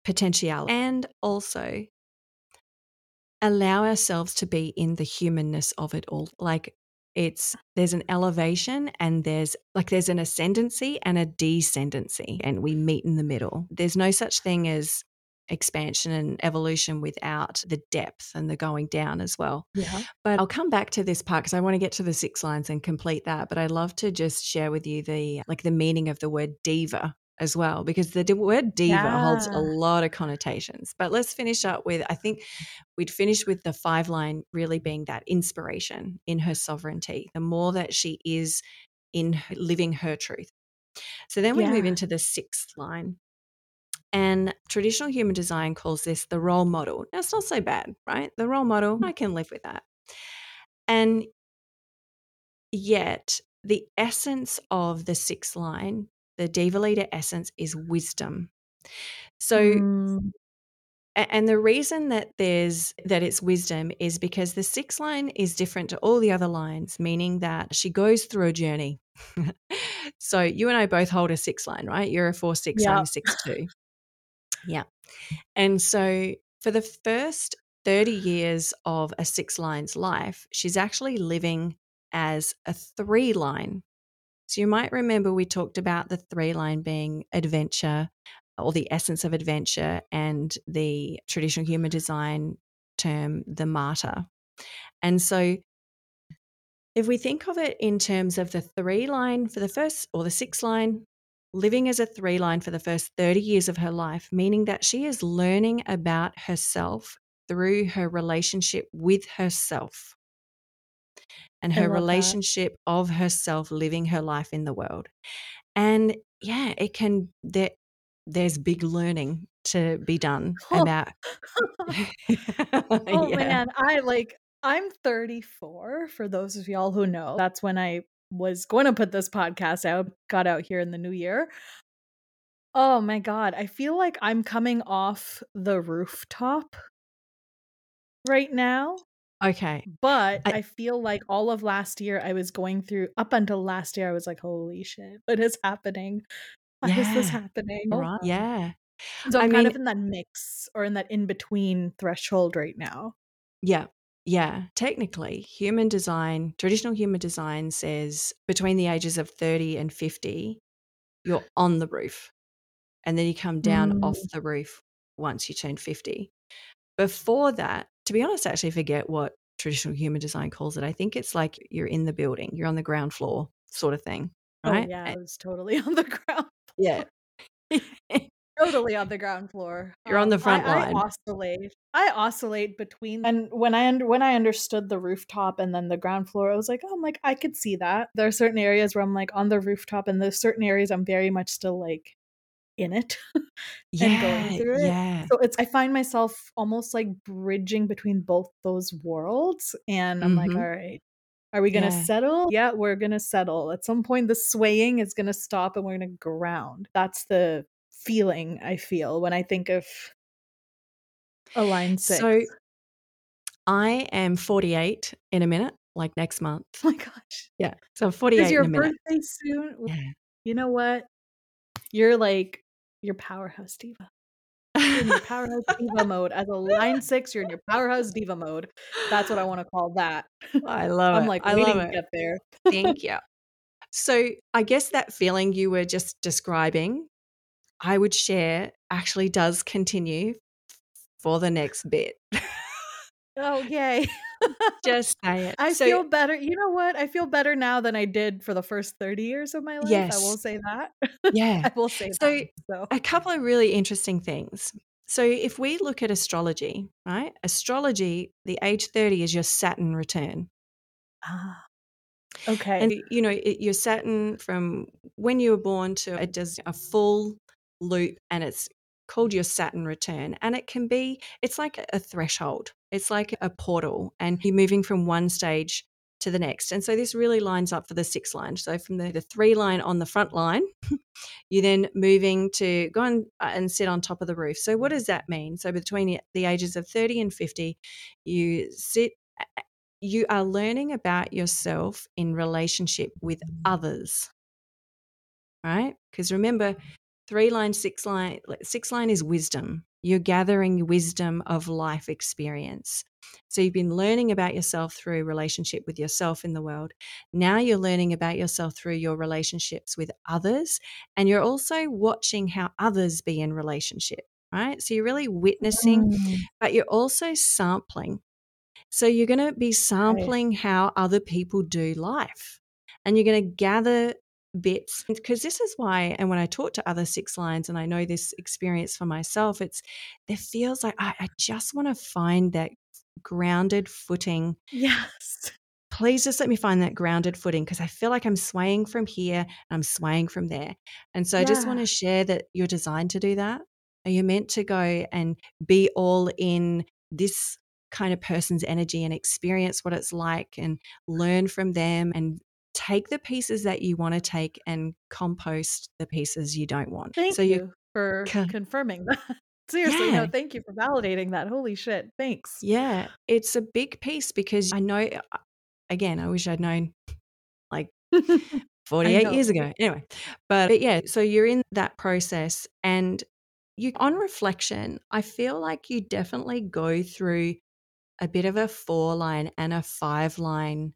potentiality and also allow ourselves to be in the humanness of it all? Like, there's an elevation and there's an ascendancy and a descendancy, and we meet in the middle. There's no such thing as expansion and evolution without the depth and the going down as well. Yeah. But I'll come back to this part because I want to get to the six lines and complete that. But I love to just share with you the meaning of the word diva as well, because the word diva holds a lot of connotations. But let's finish up with, I think we'd finish with the 5 line really being that inspiration in her sovereignty, the more that she is in living her truth. So then we move into the 6th line. And traditional human design calls this the role model. Now, it's not so bad, right? The role model, I can live with that. And yet the essence of the 6th line, the diva leader essence, is wisdom. So, and the reason that it's wisdom is because the 6th line is different to all the other lines, meaning that she goes through a journey. So you and I both hold a 6line, right? You're a 4/6, I'm a 6/2. Yeah. And so for the first 30 years of a 6line's life, she's actually living as a 3line. So you might remember we talked about the 3line being adventure, or the essence of adventure, and the traditional human design term, the martyr. And so if we think of it in terms of the 3line for the first, or the 6line, living as a 3line for the first 30 years of her life, meaning that she is learning about herself through her relationship with herself and her relationship of herself living her life in the world. And yeah, it can, there's big learning to be done about. Man, I'm 34, for those of y'all who know. That's when I was going to put this podcast out, got out here in the new year. Oh my God. I feel like I'm coming off the rooftop right now. Okay. But I feel like all of last year I was going through, up until last year, I was like, holy shit, what is happening? Why is this happening? Right. Yeah. So I'm kind of in that mix, or in that in-between threshold right now. Yeah. Yeah, technically, human design, traditional human design says between the ages of 30 and 50, you're on the roof, and then you come down off the roof once you turn 50. Before that, to be honest, I actually forget what traditional human design calls it. I think it's like you're in the building, you're on the ground floor sort of thing, right? Oh, yeah, I was totally on the ground floor. Yeah. Totally on the ground floor. You're on the front line. I oscillate between, and when I understood the rooftop and then the ground floor, I was like, oh, I'm like, I could see that. There are certain areas where I'm like on the rooftop, and there's certain areas I'm very much still like in it and going through it. Yeah. So I find myself almost like bridging between both those worlds, and I'm like, all right, are we going to settle? Yeah, we're going to settle. At some point, the swaying is going to stop, and we're going to ground. That's the feeling I feel when I think of a line 6. So I am 48 in a minute, like next month. Oh my gosh. Yeah. So 48 is your in a birthday minute. Soon. Yeah. You know what? You're like your powerhouse diva. You're in your powerhouse diva mode. As a line 6, you're in your powerhouse diva mode. That's what I want to call that. I love it. I'm like, we didn't get there. Thank you. So I guess that feeling you were just describing, I would share, actually does continue for the next bit. Oh, yay. Just say it. I feel better. You know what? I feel better now than I did for the first 30 years of my life. Yes. I will say that. Yeah. I will say that. So a couple of really interesting things. So if we look at astrology, right? Astrology, the age 30 is your Saturn return. Ah. Okay. And, you know, your Saturn from when you were born to it does a full loop, and it's called your Saturn return. And it can be, it's like a threshold. It's like a portal, and you're moving from one stage to the next. And so this really lines up for the 6line. So from the 3line on the front line, you're then moving to go and sit on top of the roof. So what does that mean? So between the ages of 30 and 50, you are learning about yourself in relationship with others, right? Because remember, 3line, 6line, 6line is wisdom. You're gathering wisdom of life experience. So you've been learning about yourself through relationship with yourself in the world. Now you're learning about yourself through your relationships with others, and you're also watching how others be in relationship, right? So you're really witnessing, but you're also sampling. So you're going to be sampling how other people do life, and you're going to gather bits, because this is why, and when I talk to other six lines, and I know this experience for myself, it feels like I just want to find that grounded footing. Yes. Please just let me find that grounded footing, because I feel like I'm swaying from here and I'm swaying from there. And so I just want to share that you're designed to do that. Are you meant to go and be all in this kind of person's energy and experience what it's like and learn from them and take the pieces that you want to take and compost the pieces you don't want. Thank you for confirming that. Seriously, no, thank you for validating that. Holy shit. Thanks. Yeah. It's a big piece, because I know, again, I wish I'd known like 48 years ago. Anyway, but yeah, so you're in that process, and you, on reflection, I feel like you definitely go through a bit of a 4-line and a 5-line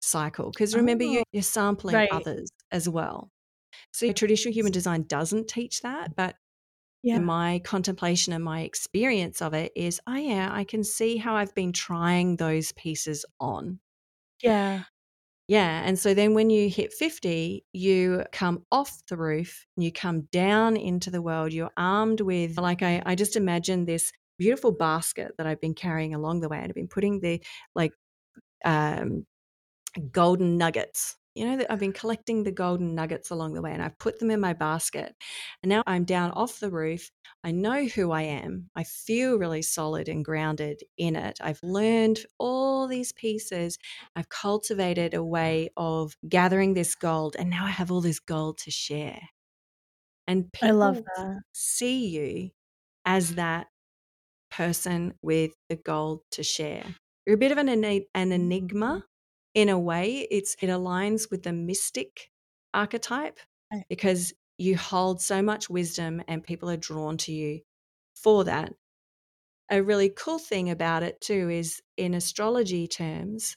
cycle, because remember you're sampling others as well. So traditional human design doesn't teach that, but my contemplation and my experience of it is, I can see how I've been trying those pieces on. Yeah. Yeah. And so then when you hit 50, you come off the roof and you come down into the world. You're armed with, like, I just imagine this beautiful basket that I've been carrying along the way, and I've been putting the golden nuggets. You know, I've been collecting the golden nuggets along the way, and I've put them in my basket. And now I'm down off the roof. I know who I am. I feel really solid and grounded in it. I've learned all these pieces. I've cultivated a way of gathering this gold, and now I have all this gold to share. And people see you as that person with the gold to share. You're a bit of an enigma. In a way, it aligns with the mystic archetype, because you hold so much wisdom and people are drawn to you for that. A really cool thing about it too is, in astrology terms,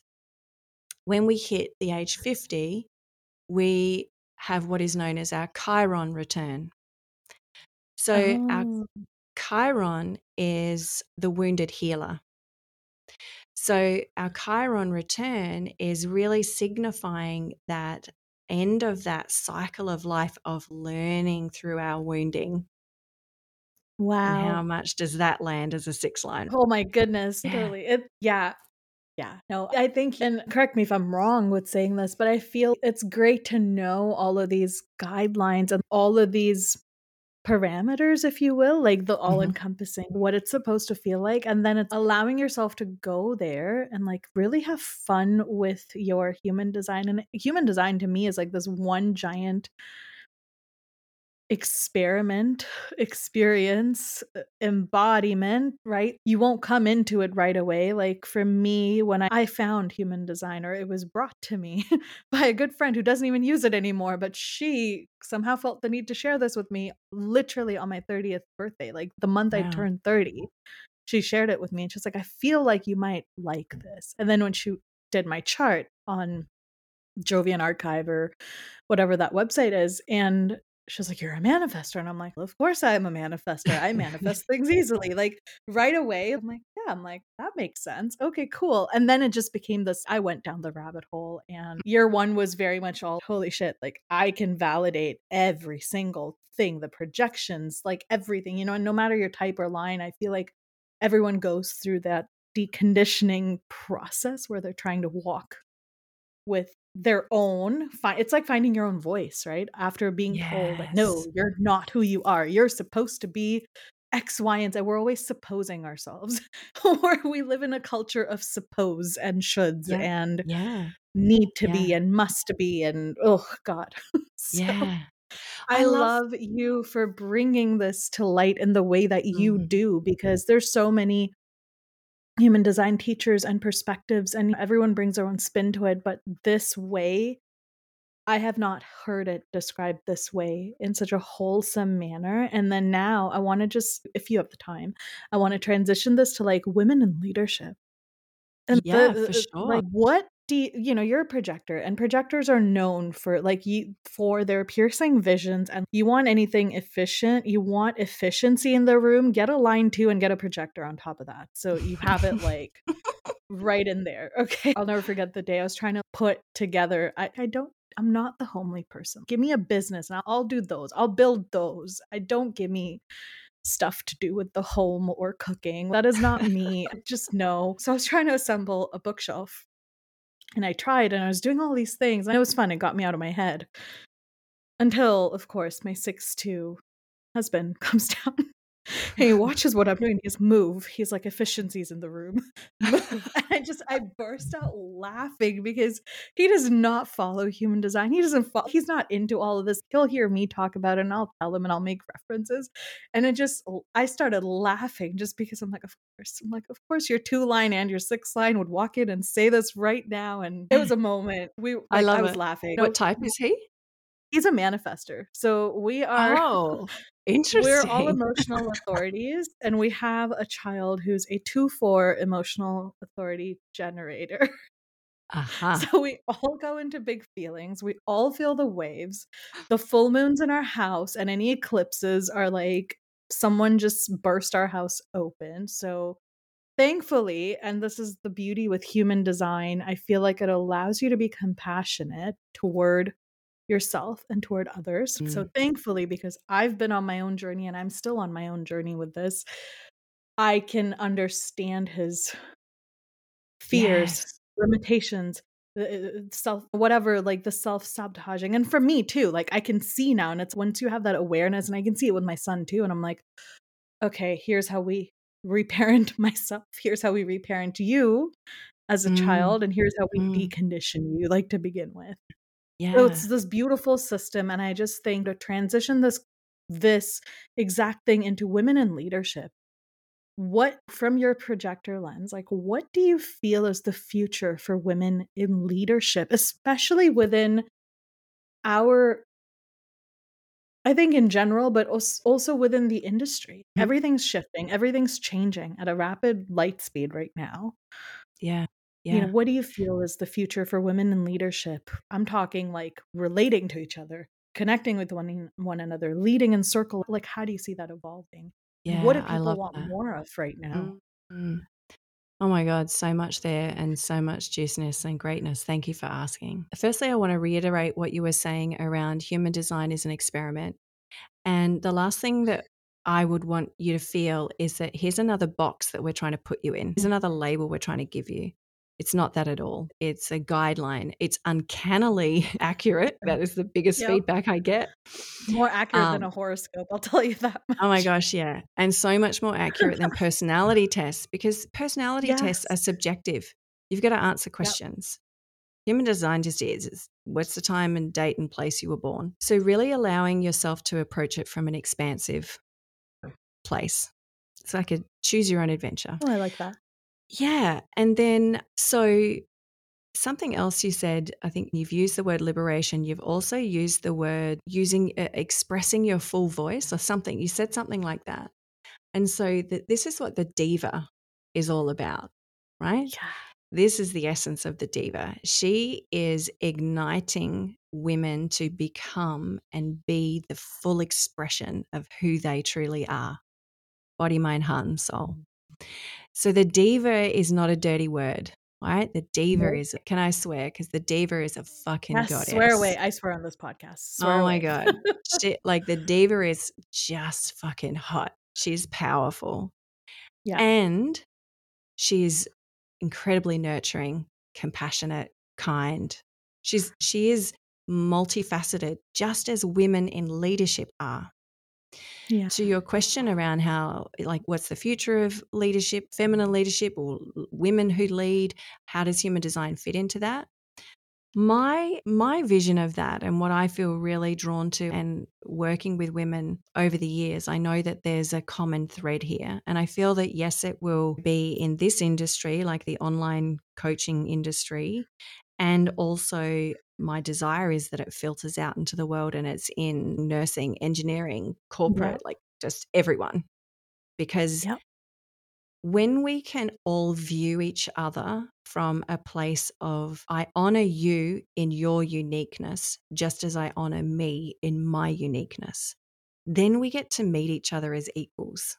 when we hit the age 50, we have what is known as our Chiron return. So our Chiron is the wounded healer. So our Chiron return is really signifying that end of that cycle of life of learning through our wounding. Wow. And how much does that land as a 6-line? Oh my goodness. Yeah. Totally. Yeah. No, I think, and correct me if I'm wrong with saying this, but I feel it's great to know all of these guidelines and all of these parameters, if you will, like the all encompassing what it's supposed to feel like. And then it's allowing yourself to go there and like really have fun with your human design. And human design to me is like this one giant experience, embodiment, right? You won't come into it right away. Like for me, when I found human design, or it was brought to me by a good friend who doesn't even use it anymore, but she somehow felt the need to share this with me literally on my 30th birthday, like the month I turned 30, she shared it with me. And she's like, I feel like you might like this. And then when she did my chart on Jovian Archive or whatever that website is, and she was like, you're a manifestor. And I'm like, well, of course I'm a manifestor. I manifest things easily. Like right away, I'm like, that makes sense. Okay, cool. And then it just became this, I went down the rabbit hole, and year one was very much all, holy shit, like I can validate every single thing, the projections, like everything, you know, and no matter your type or line, I feel like everyone goes through that deconditioning process where they're trying to walk with their own, it's like finding your own voice, right? After being told, like, no, you're not who you are. You're supposed to be X, Y, and Z. We're always supposing ourselves, or we live in a culture of suppose and shoulds and need to be and must be and oh God. So, I love you for bringing this to light in the way that you do, because there's so many human design teachers and perspectives, and everyone brings their own spin to it. But this way, I have not heard it described this way in such a wholesome manner. And then now I want to just, if you have the time, I want to transition this to like women in leadership. And for sure. Like, what do you know, you're a projector, and projectors are known for like for their piercing visions, and you want anything efficient, you want efficiency in the room, get a line 2 and get a projector on top of that. So you have it like right in there. Okay. I'll never forget the day I was trying to put together, I don't I'm not the homely person. Give me a business and I'll do those. I'll build those. I don't give me stuff to do with the home or cooking. That is not me. I just know. So I was trying to assemble a bookshelf and I tried and I was doing all these things and it was fun. It got me out of my head until, of course, my 6'2" husband comes down and he watches what I'm doing. He's move. He's like, efficiency's in the room. And I burst out laughing because he does not follow human design. He's not into all of this. He'll hear me talk about it and I'll tell him and I'll make references. And I started laughing just because I'm like, of course your 2-line and your 6-line would walk in and say this right now. And it was a moment. I was laughing. What type is he? He's a manifester. So we are, interesting. We're all emotional authorities and we have a child who's a 2/4 emotional authority generator. Uh-huh. So we all go into big feelings. We all feel the waves. The full moons in our house and any eclipses are like someone just burst our house open. So thankfully, and this is the beauty with human design, I feel like it allows you to be compassionate toward yourself and toward others. Mm. So thankfully, because I've been on my own journey and I'm still on my own journey with this, I can understand his fears, limitations, the self-sabotaging. And for me too, like I can see now, and it's once you have that awareness, and I can see it with my son too. And I'm like, okay, here's how we reparent myself. Here's how we reparent you as a child. And here's how we decondition you, like, to begin with. Yeah. So it's this beautiful system. And I just think to transition this exact thing into women in leadership, what, from your projector lens, like, what do you feel is the future for women in leadership, especially within our, I think in general, but also within the industry? Mm-hmm. Everything's shifting, everything's changing at a rapid light speed right now. Yeah. Yeah. You know, what do you feel is the future for women in leadership? I'm talking like relating to each other, connecting with one another, leading in circle. Like, how do you see that evolving? Yeah, what do people want more of right now? Mm-hmm. Oh my God, so much there and so much juiciness and greatness. Thank you for asking. Firstly, I want to reiterate what you were saying around human design is an experiment. And the last thing that I would want you to feel is that here's another box that we're trying to put you in. Here's another label we're trying to give you. It's not that at all. It's a guideline. It's uncannily accurate. That is the biggest feedback I get. More accurate than a horoscope, I'll tell you that much. Oh my gosh, yeah. And so much more accurate than personality tests, because personality tests are subjective. You've got to answer questions. Yep. Human design just is. It's what's the time and date and place you were born. So really allowing yourself to approach it from an expansive place. It's like a choose your own adventure. Oh, I like that. Yeah. And then, so something else you said, I think you've used the word liberation. You've also used the word expressing your full voice or something. You said something like that. And so this is what the diva is all about, right? Yeah. This is the essence of the diva. She is igniting women to become and be the full expression of who they truly are. Body, mind, heart, and soul. So the diva is not a dirty word, right? The diva is, can I swear? Because the diva is a fucking goddess. Swear away. I swear on this podcast. Oh my God. She, like, the diva is just fucking hot. She's powerful. Yeah. And she's incredibly nurturing, compassionate, kind. She is multifaceted, just as women in leadership are. Yeah. To your question around how, like, what's the future of leadership, feminine leadership, or women who lead, how does human design fit into that? My vision of that, and what I feel really drawn to, and working with women over the years, I know that there's a common thread here. And I feel that, yes, it will be in this industry, like the online coaching industry, and also my desire is that it filters out into the world, and it's in nursing, engineering, corporate, like just everyone. Because when we can all view each other from a place of, I honor you in your uniqueness, just as I honor me in my uniqueness, then we get to meet each other as equals.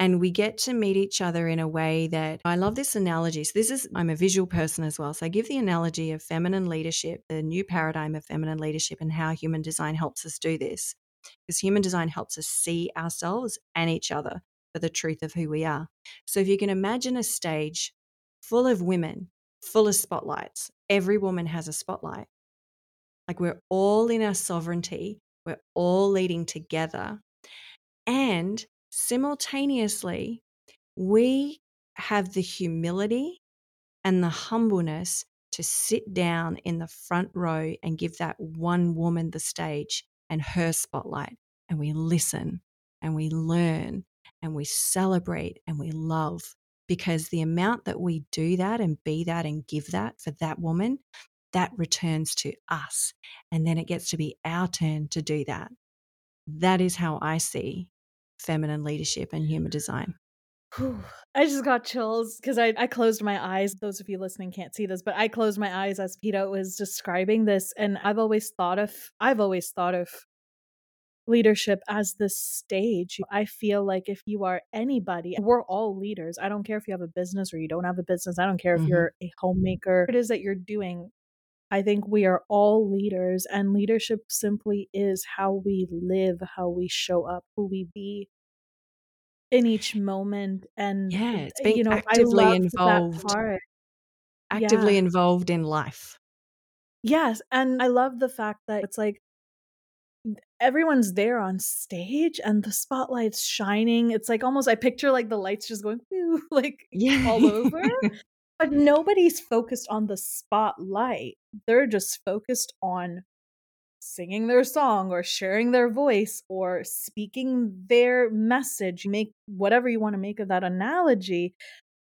and we get to meet each other in a way that I love this analogy. So I'm a visual person as well. So I give the analogy of feminine leadership, the new paradigm of feminine leadership, and how human design helps us do this. Because human design helps us see ourselves and each other for the truth of who we are. So if you can imagine a stage full of women, full of spotlights, every woman has a spotlight. Like we're all in our sovereignty, we're all leading together. And simultaneously, we have the humility and the humbleness to sit down in the front row and give that one woman the stage and her spotlight, and we listen and we learn and we celebrate and we love, because the amount that we do that and be that and give that for that woman, that returns to us, and then it gets to be our turn to do that. That is how I see feminine leadership and human design. I just got chills because I closed my eyes. Those of you listening can't see this, but I closed my eyes as Peta was describing this. And I've always thought of leadership as this stage. I feel like if you are anybody, we're all leaders. I don't care if you have a business or you don't have a business. I don't care if you're a homemaker. It is that you're doing. I think we are all leaders, and leadership simply is how we live, how we show up, who we be in each moment. And yeah, it's being actively involved. Actively involved in life. Yes. And I love the fact that it's like everyone's there on stage and the spotlight's shining. It's like almost, I picture like the lights just going all over. But nobody's focused on the spotlight. They're just focused on singing their song or sharing their voice or speaking their message. Make whatever you want to make of that analogy.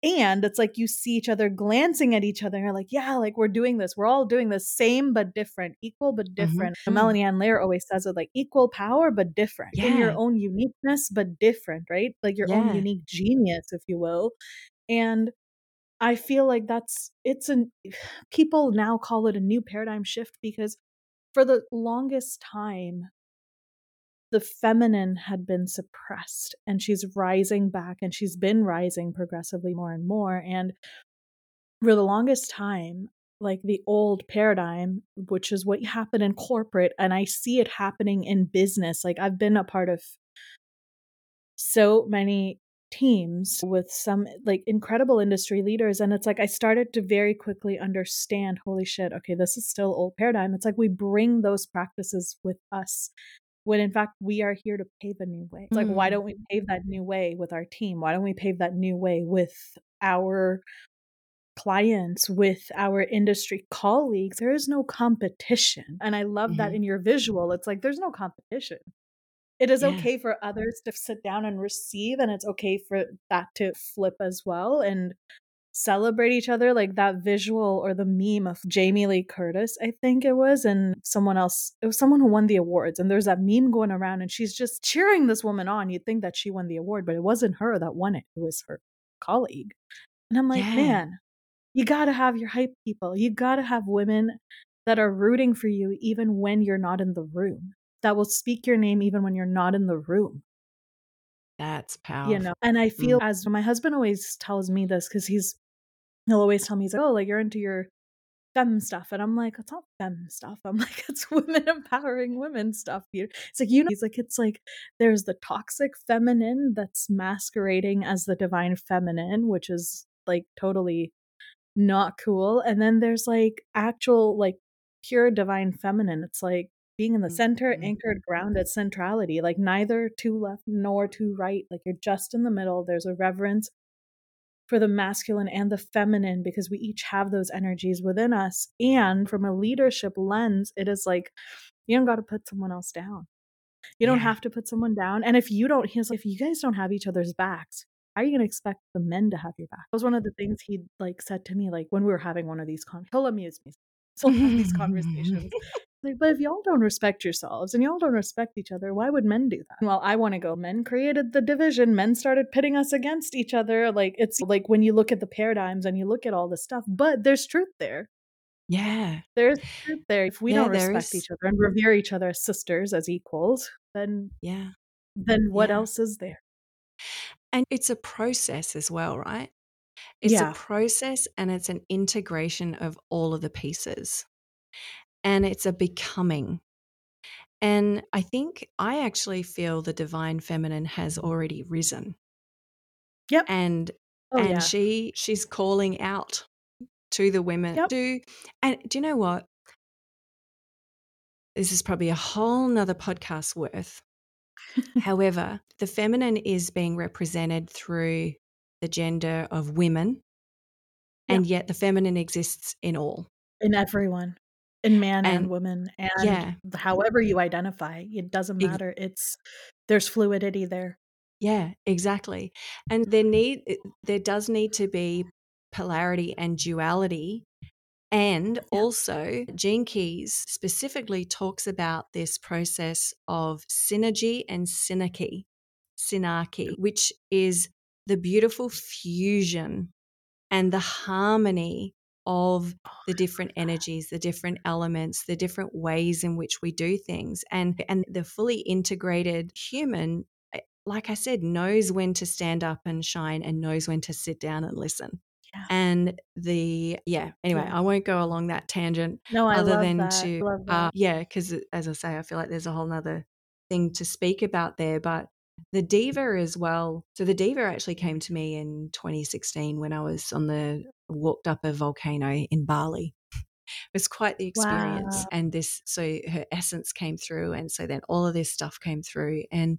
And it's like you see each other glancing at each other. And you're like, yeah, like we're doing this. We're all doing the same but different, equal but different. Mm-hmm. Melanie Ann Lair always says it like equal power but different. Yeah. In your own uniqueness but different, right? Like your own unique genius, if you will. And I feel like people now call it a new paradigm shift, because for the longest time, the feminine had been suppressed, and she's rising back, and she's been rising progressively more and more. And for the longest time, like the old paradigm, which is what happened in corporate, and I see it happening in business. Like I've been a part of so many teams with some like incredible industry leaders. And it's like, I started to very quickly understand, holy shit, okay, this is still old paradigm. It's like we bring those practices with us when in fact we are here to pave a new way. It's like, why don't we pave that new way with our team? Why don't we pave that new way with our clients, with our industry colleagues? There is no competition. And I love that in your visual, it's like, there's no competition. It is okay for others to sit down and receive, and it's okay for that to flip as well and celebrate each other. Like that visual or the meme of Jamie Lee Curtis, I think it was, and someone else, it was someone who won the awards. And there's that meme going around and she's just cheering this woman on. You'd think that she won the award, but it wasn't her that won it. It was her colleague. And I'm like, man, you got to have your hype people. You got to have women that are rooting for you even when you're not in the room, that will speak your name even when you're not in the room. That's powerful. And I feel as my husband always tells me this, because he'll always tell me, he's like, oh, like you're into your femme stuff. And I'm like, it's not femme stuff. I'm like, it's women empowering women stuff. It's like, he's like, it's like there's the toxic feminine that's masquerading as the divine feminine, which is like totally not cool. And then there's like actual, like pure divine feminine. It's like, being in the center, anchored, grounded, centrality, like neither to left nor to right, like you're just in the middle. There's a reverence for the masculine and the feminine, because we each have those energies within us. And from a leadership lens, it is like, you don't got to put someone else down. You don't have to put someone down. And if you don't, he's like, if you guys don't have each other's backs, how are you going to expect the men to have your back? That was one of the things he like said to me, like when we were having one of these he'll amuse me. So we'll have these conversations. Like, but if y'all don't respect yourselves and y'all don't respect each other, why would men do that? Well, I want to go, men created the division. Men started pitting us against each other. Like, it's like when you look at the paradigms and you look at all this stuff, but there's truth there. Yeah. There's truth there. If we don't respect each other and revere each other as sisters, as equals, then what else is there? And it's a process as well, right? It's a process, and it's an integration of all of the pieces, and it's a becoming. And I think I actually feel the divine feminine has already risen. Yep. And she's calling out to the women. Yep. Do you know what? This is probably a whole nother podcast worth. However, the feminine is being represented through the gender of women, and yet the feminine exists in all. In everyone. In man and woman, and however you identify, it doesn't matter. There's fluidity there. Yeah, exactly. And there does need to be polarity and duality. And also Gene Keys specifically talks about this process of synergy and synarchy, which is the beautiful fusion and the harmony of the different energies, the different elements, the different ways in which we do things. And the fully integrated human, like I said, knows when to stand up and shine and knows when to sit down and listen. Yeah. And I won't go along that tangent. No, I other love than that. To, love that. Because as I say, I feel like there's a whole nother thing to speak about there, but the diva as well. So the diva actually came to me in 2016 when I was walked up a volcano in Bali. It was quite the experience. Wow. And so her essence came through. And so then all of this stuff came through. And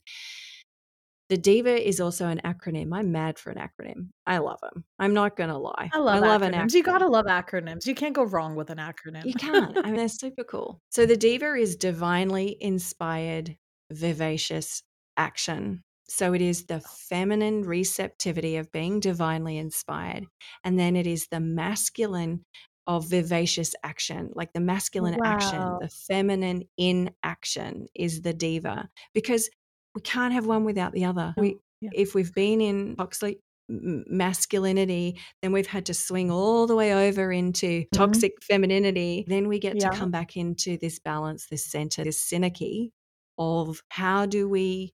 the diva is also an acronym. I'm mad for an acronym. I love them. I'm not going to lie. I love acronyms. You got to love acronyms. You can't go wrong with an acronym. You can't. I mean, they're super cool. So the diva is divinely inspired, vivacious action. So it is the feminine receptivity of being divinely inspired. And then it is the masculine of vivacious action, like the masculine action, the feminine in action is the diva, because we can't have one without the other. If we've been in toxic masculinity, then we've had to swing all the way over into toxic femininity. Then we get to come back into this balance, this center, this synergy of how do we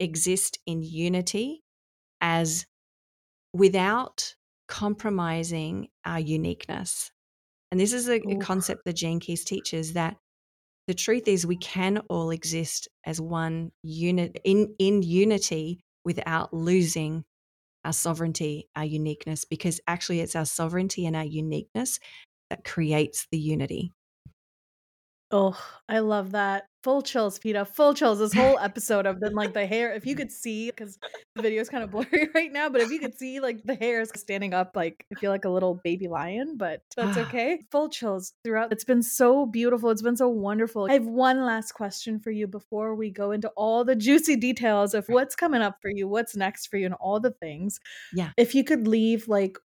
exist in unity as without compromising our uniqueness. And this is a concept that Gene Keys teaches, that the truth is we can all exist as one unit in unity without losing our sovereignty, our uniqueness, because actually it's our sovereignty and our uniqueness that creates the unity. Oh, I love that. Full chills, Peta. Full chills. This whole episode of them, like the hair. If you could see, because the video is kind of blurry right now, but if you could see, like the hair is standing up, like I feel like a little baby lion, but that's okay. Full chills throughout. It's been so beautiful. It's been so wonderful. I have one last question for you before we go into all the juicy details of what's coming up for you, what's next for you, and all the things. Yeah. If you could leave like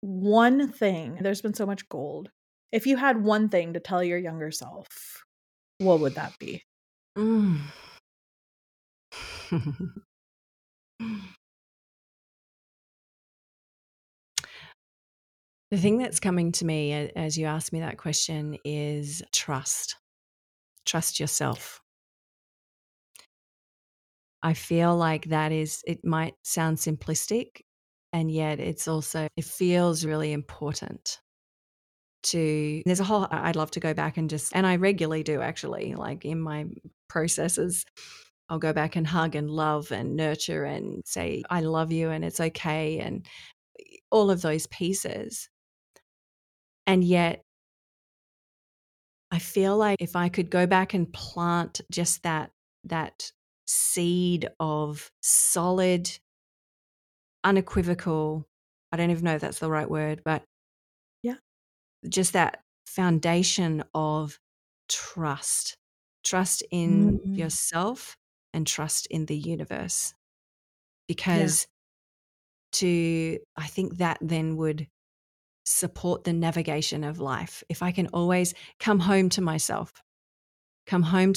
one thing, there's been so much gold. If you had one thing to tell your younger self, what would that be? The thing that's coming to me as you ask me that question is trust. Trust yourself. I feel like it might sound simplistic, and yet it feels really important. There's a whole, I'd love to go back and I regularly do actually, like in my processes, I'll go back and hug and love and nurture and say, I love you and it's okay. And all of those pieces. And yet I feel like if I could go back and plant just that seed of solid, unequivocal, I don't even know if that's the right word, but just that foundation of trust in yourself and trust in the universe, because I think that then would support the navigation of life. If I can always come home to myself and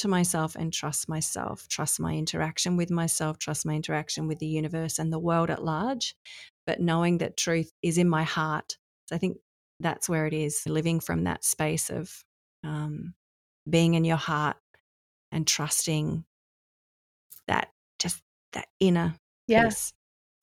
trust myself, trust my interaction with myself, trust my interaction with the universe and the world at large, but knowing that truth is in my heart. So I think that's where it is, living from that space of being in your heart and trusting that inner. Yes.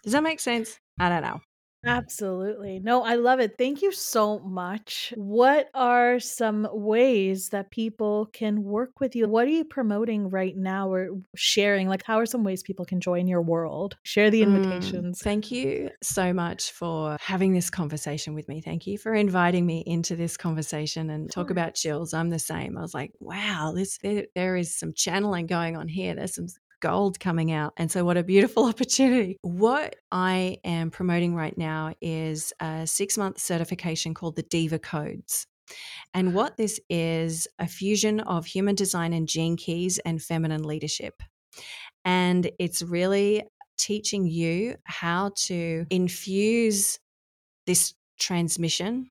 Does that make sense? I don't know. Absolutely. No, I love it. Thank you so much. What are some ways that people can work with you? What are you promoting right now or sharing? Like, how are some ways people can join your world? Share the invitations. Thank you so much for having this conversation with me. Thank you for inviting me into this conversation and talk about chills. I'm the same. I was like, wow, there is some channeling going on here. There's some gold coming out. And so what a beautiful opportunity. What I am promoting right now is a 6-month certification called the Diva Codes. And what this is, a fusion of human design and gene keys and feminine leadership. And it's really teaching you how to infuse this transmission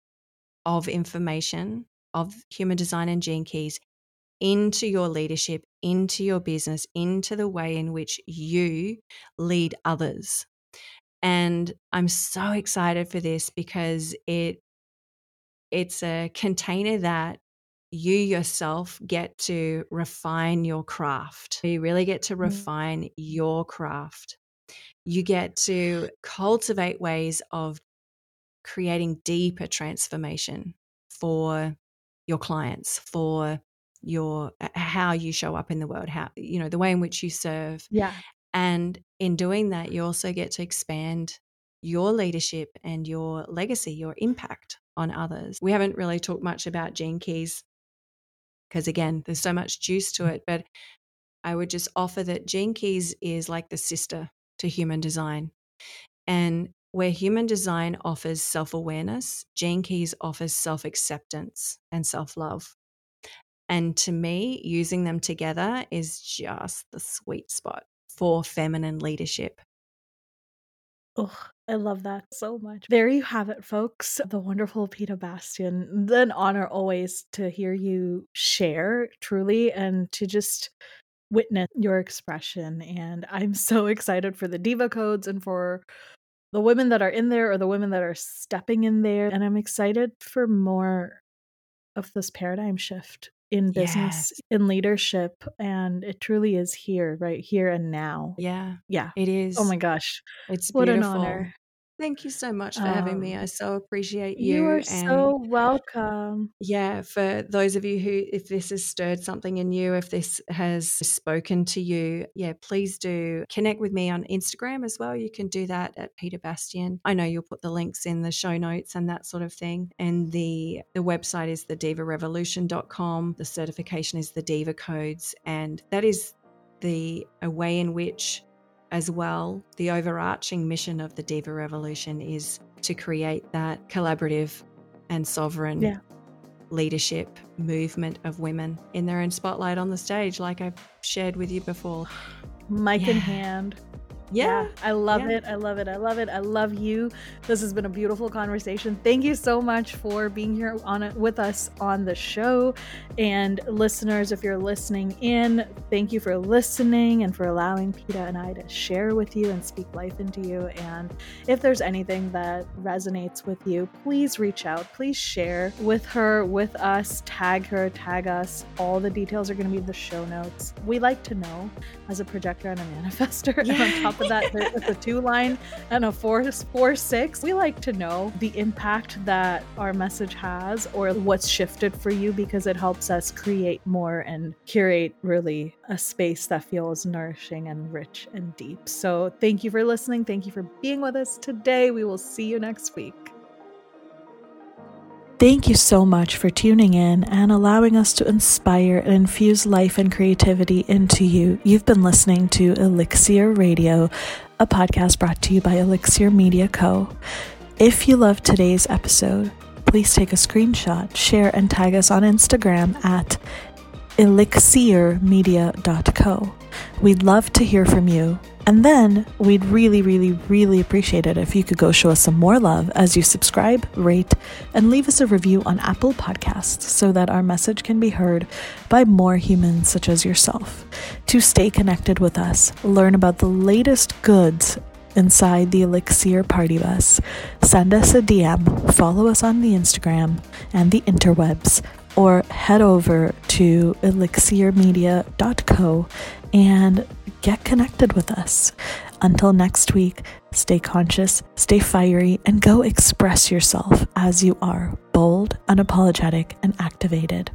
of information of human design and gene keys into your leadership, into your business, into the way in which you lead others. And I'm so excited for this because it's a container that you yourself get to refine your craft. You really get to refine your craft. You get to cultivate ways of creating deeper transformation for your clients, for your how you show up in the world, how you know the way in which you serve. Yeah. And in doing that, you also get to expand your leadership and your legacy, your impact on others. We haven't really talked much about gene keys because, again, there's so much juice to it, but I would just offer that gene keys is like the sister to human design. And where human design offers self-awareness, gene keys offers self-acceptance and self-love. And to me, using them together is just the sweet spot for feminine leadership. Oh, I love that so much. There you have it, folks. The wonderful Peta Bastian. An honor always to hear you share truly and to just witness your expression. And I'm so excited for the Diva Codes and for the women that are in there or the women that are stepping in there. And I'm excited for more of this paradigm shift in business, yes, in leadership, and it truly is here, right here and now. Yeah. Yeah. It is. Oh my gosh. It's what beautiful. An honor. Thank you so much for having me. I so appreciate you. You are so welcome. Yeah. For those of you who, if this has stirred something in you, if this has spoken to you, yeah, please do connect with me on Instagram as well. You can do that at Peta Bastian. I know you'll put the links in the show notes and that sort of thing. And the website is thedivarevolution.com. The certification is the Diva Codes. And that is a way in which, as well, the overarching mission of the Diva Revolution is to create that collaborative and sovereign leadership movement of women in their own spotlight on the stage, like I've shared with you before. Mic in hand. Yeah. I love it. I love it. I love it. I love you. This has been a beautiful conversation. Thank you so much for being here with us on the show. And listeners, if you're listening in, thank you for listening and for allowing Peta and I to share with you and speak life into you. And if there's anything that resonates with you, please reach out. Please share with her, with us, tag her, tag us. All the details are going to be in the show notes. We like to know as a projector and a manifestor. Yeah. And on top of that, with a 2 line and a 4-6. We like to know the impact that our message has or what's shifted for you, because it helps us create more and curate really a space that feels nourishing and rich and deep. So thank you for listening. Thank you for being with us today. We will see you next week. Thank you so much for tuning in and allowing us to inspire and infuse life and creativity into you. You've been listening to Elixir Radio, a podcast brought to you by Elixir Media Co. If you loved today's episode, please take a screenshot, share, and tag us on Instagram at elixirmedia.co. We'd love to hear from you. And then we'd really, really, really appreciate it if you could go show us some more love as you subscribe, rate, and leave us a review on Apple Podcasts so that our message can be heard by more humans such as yourself. To stay connected with us, learn about the latest goods inside the Elixir Party Bus, send us a DM, follow us on the Instagram and the interwebs, or head over to elixirmedia.co and get connected with us. Until next week, stay conscious, stay fiery, and go express yourself as you are, bold, unapologetic, and activated.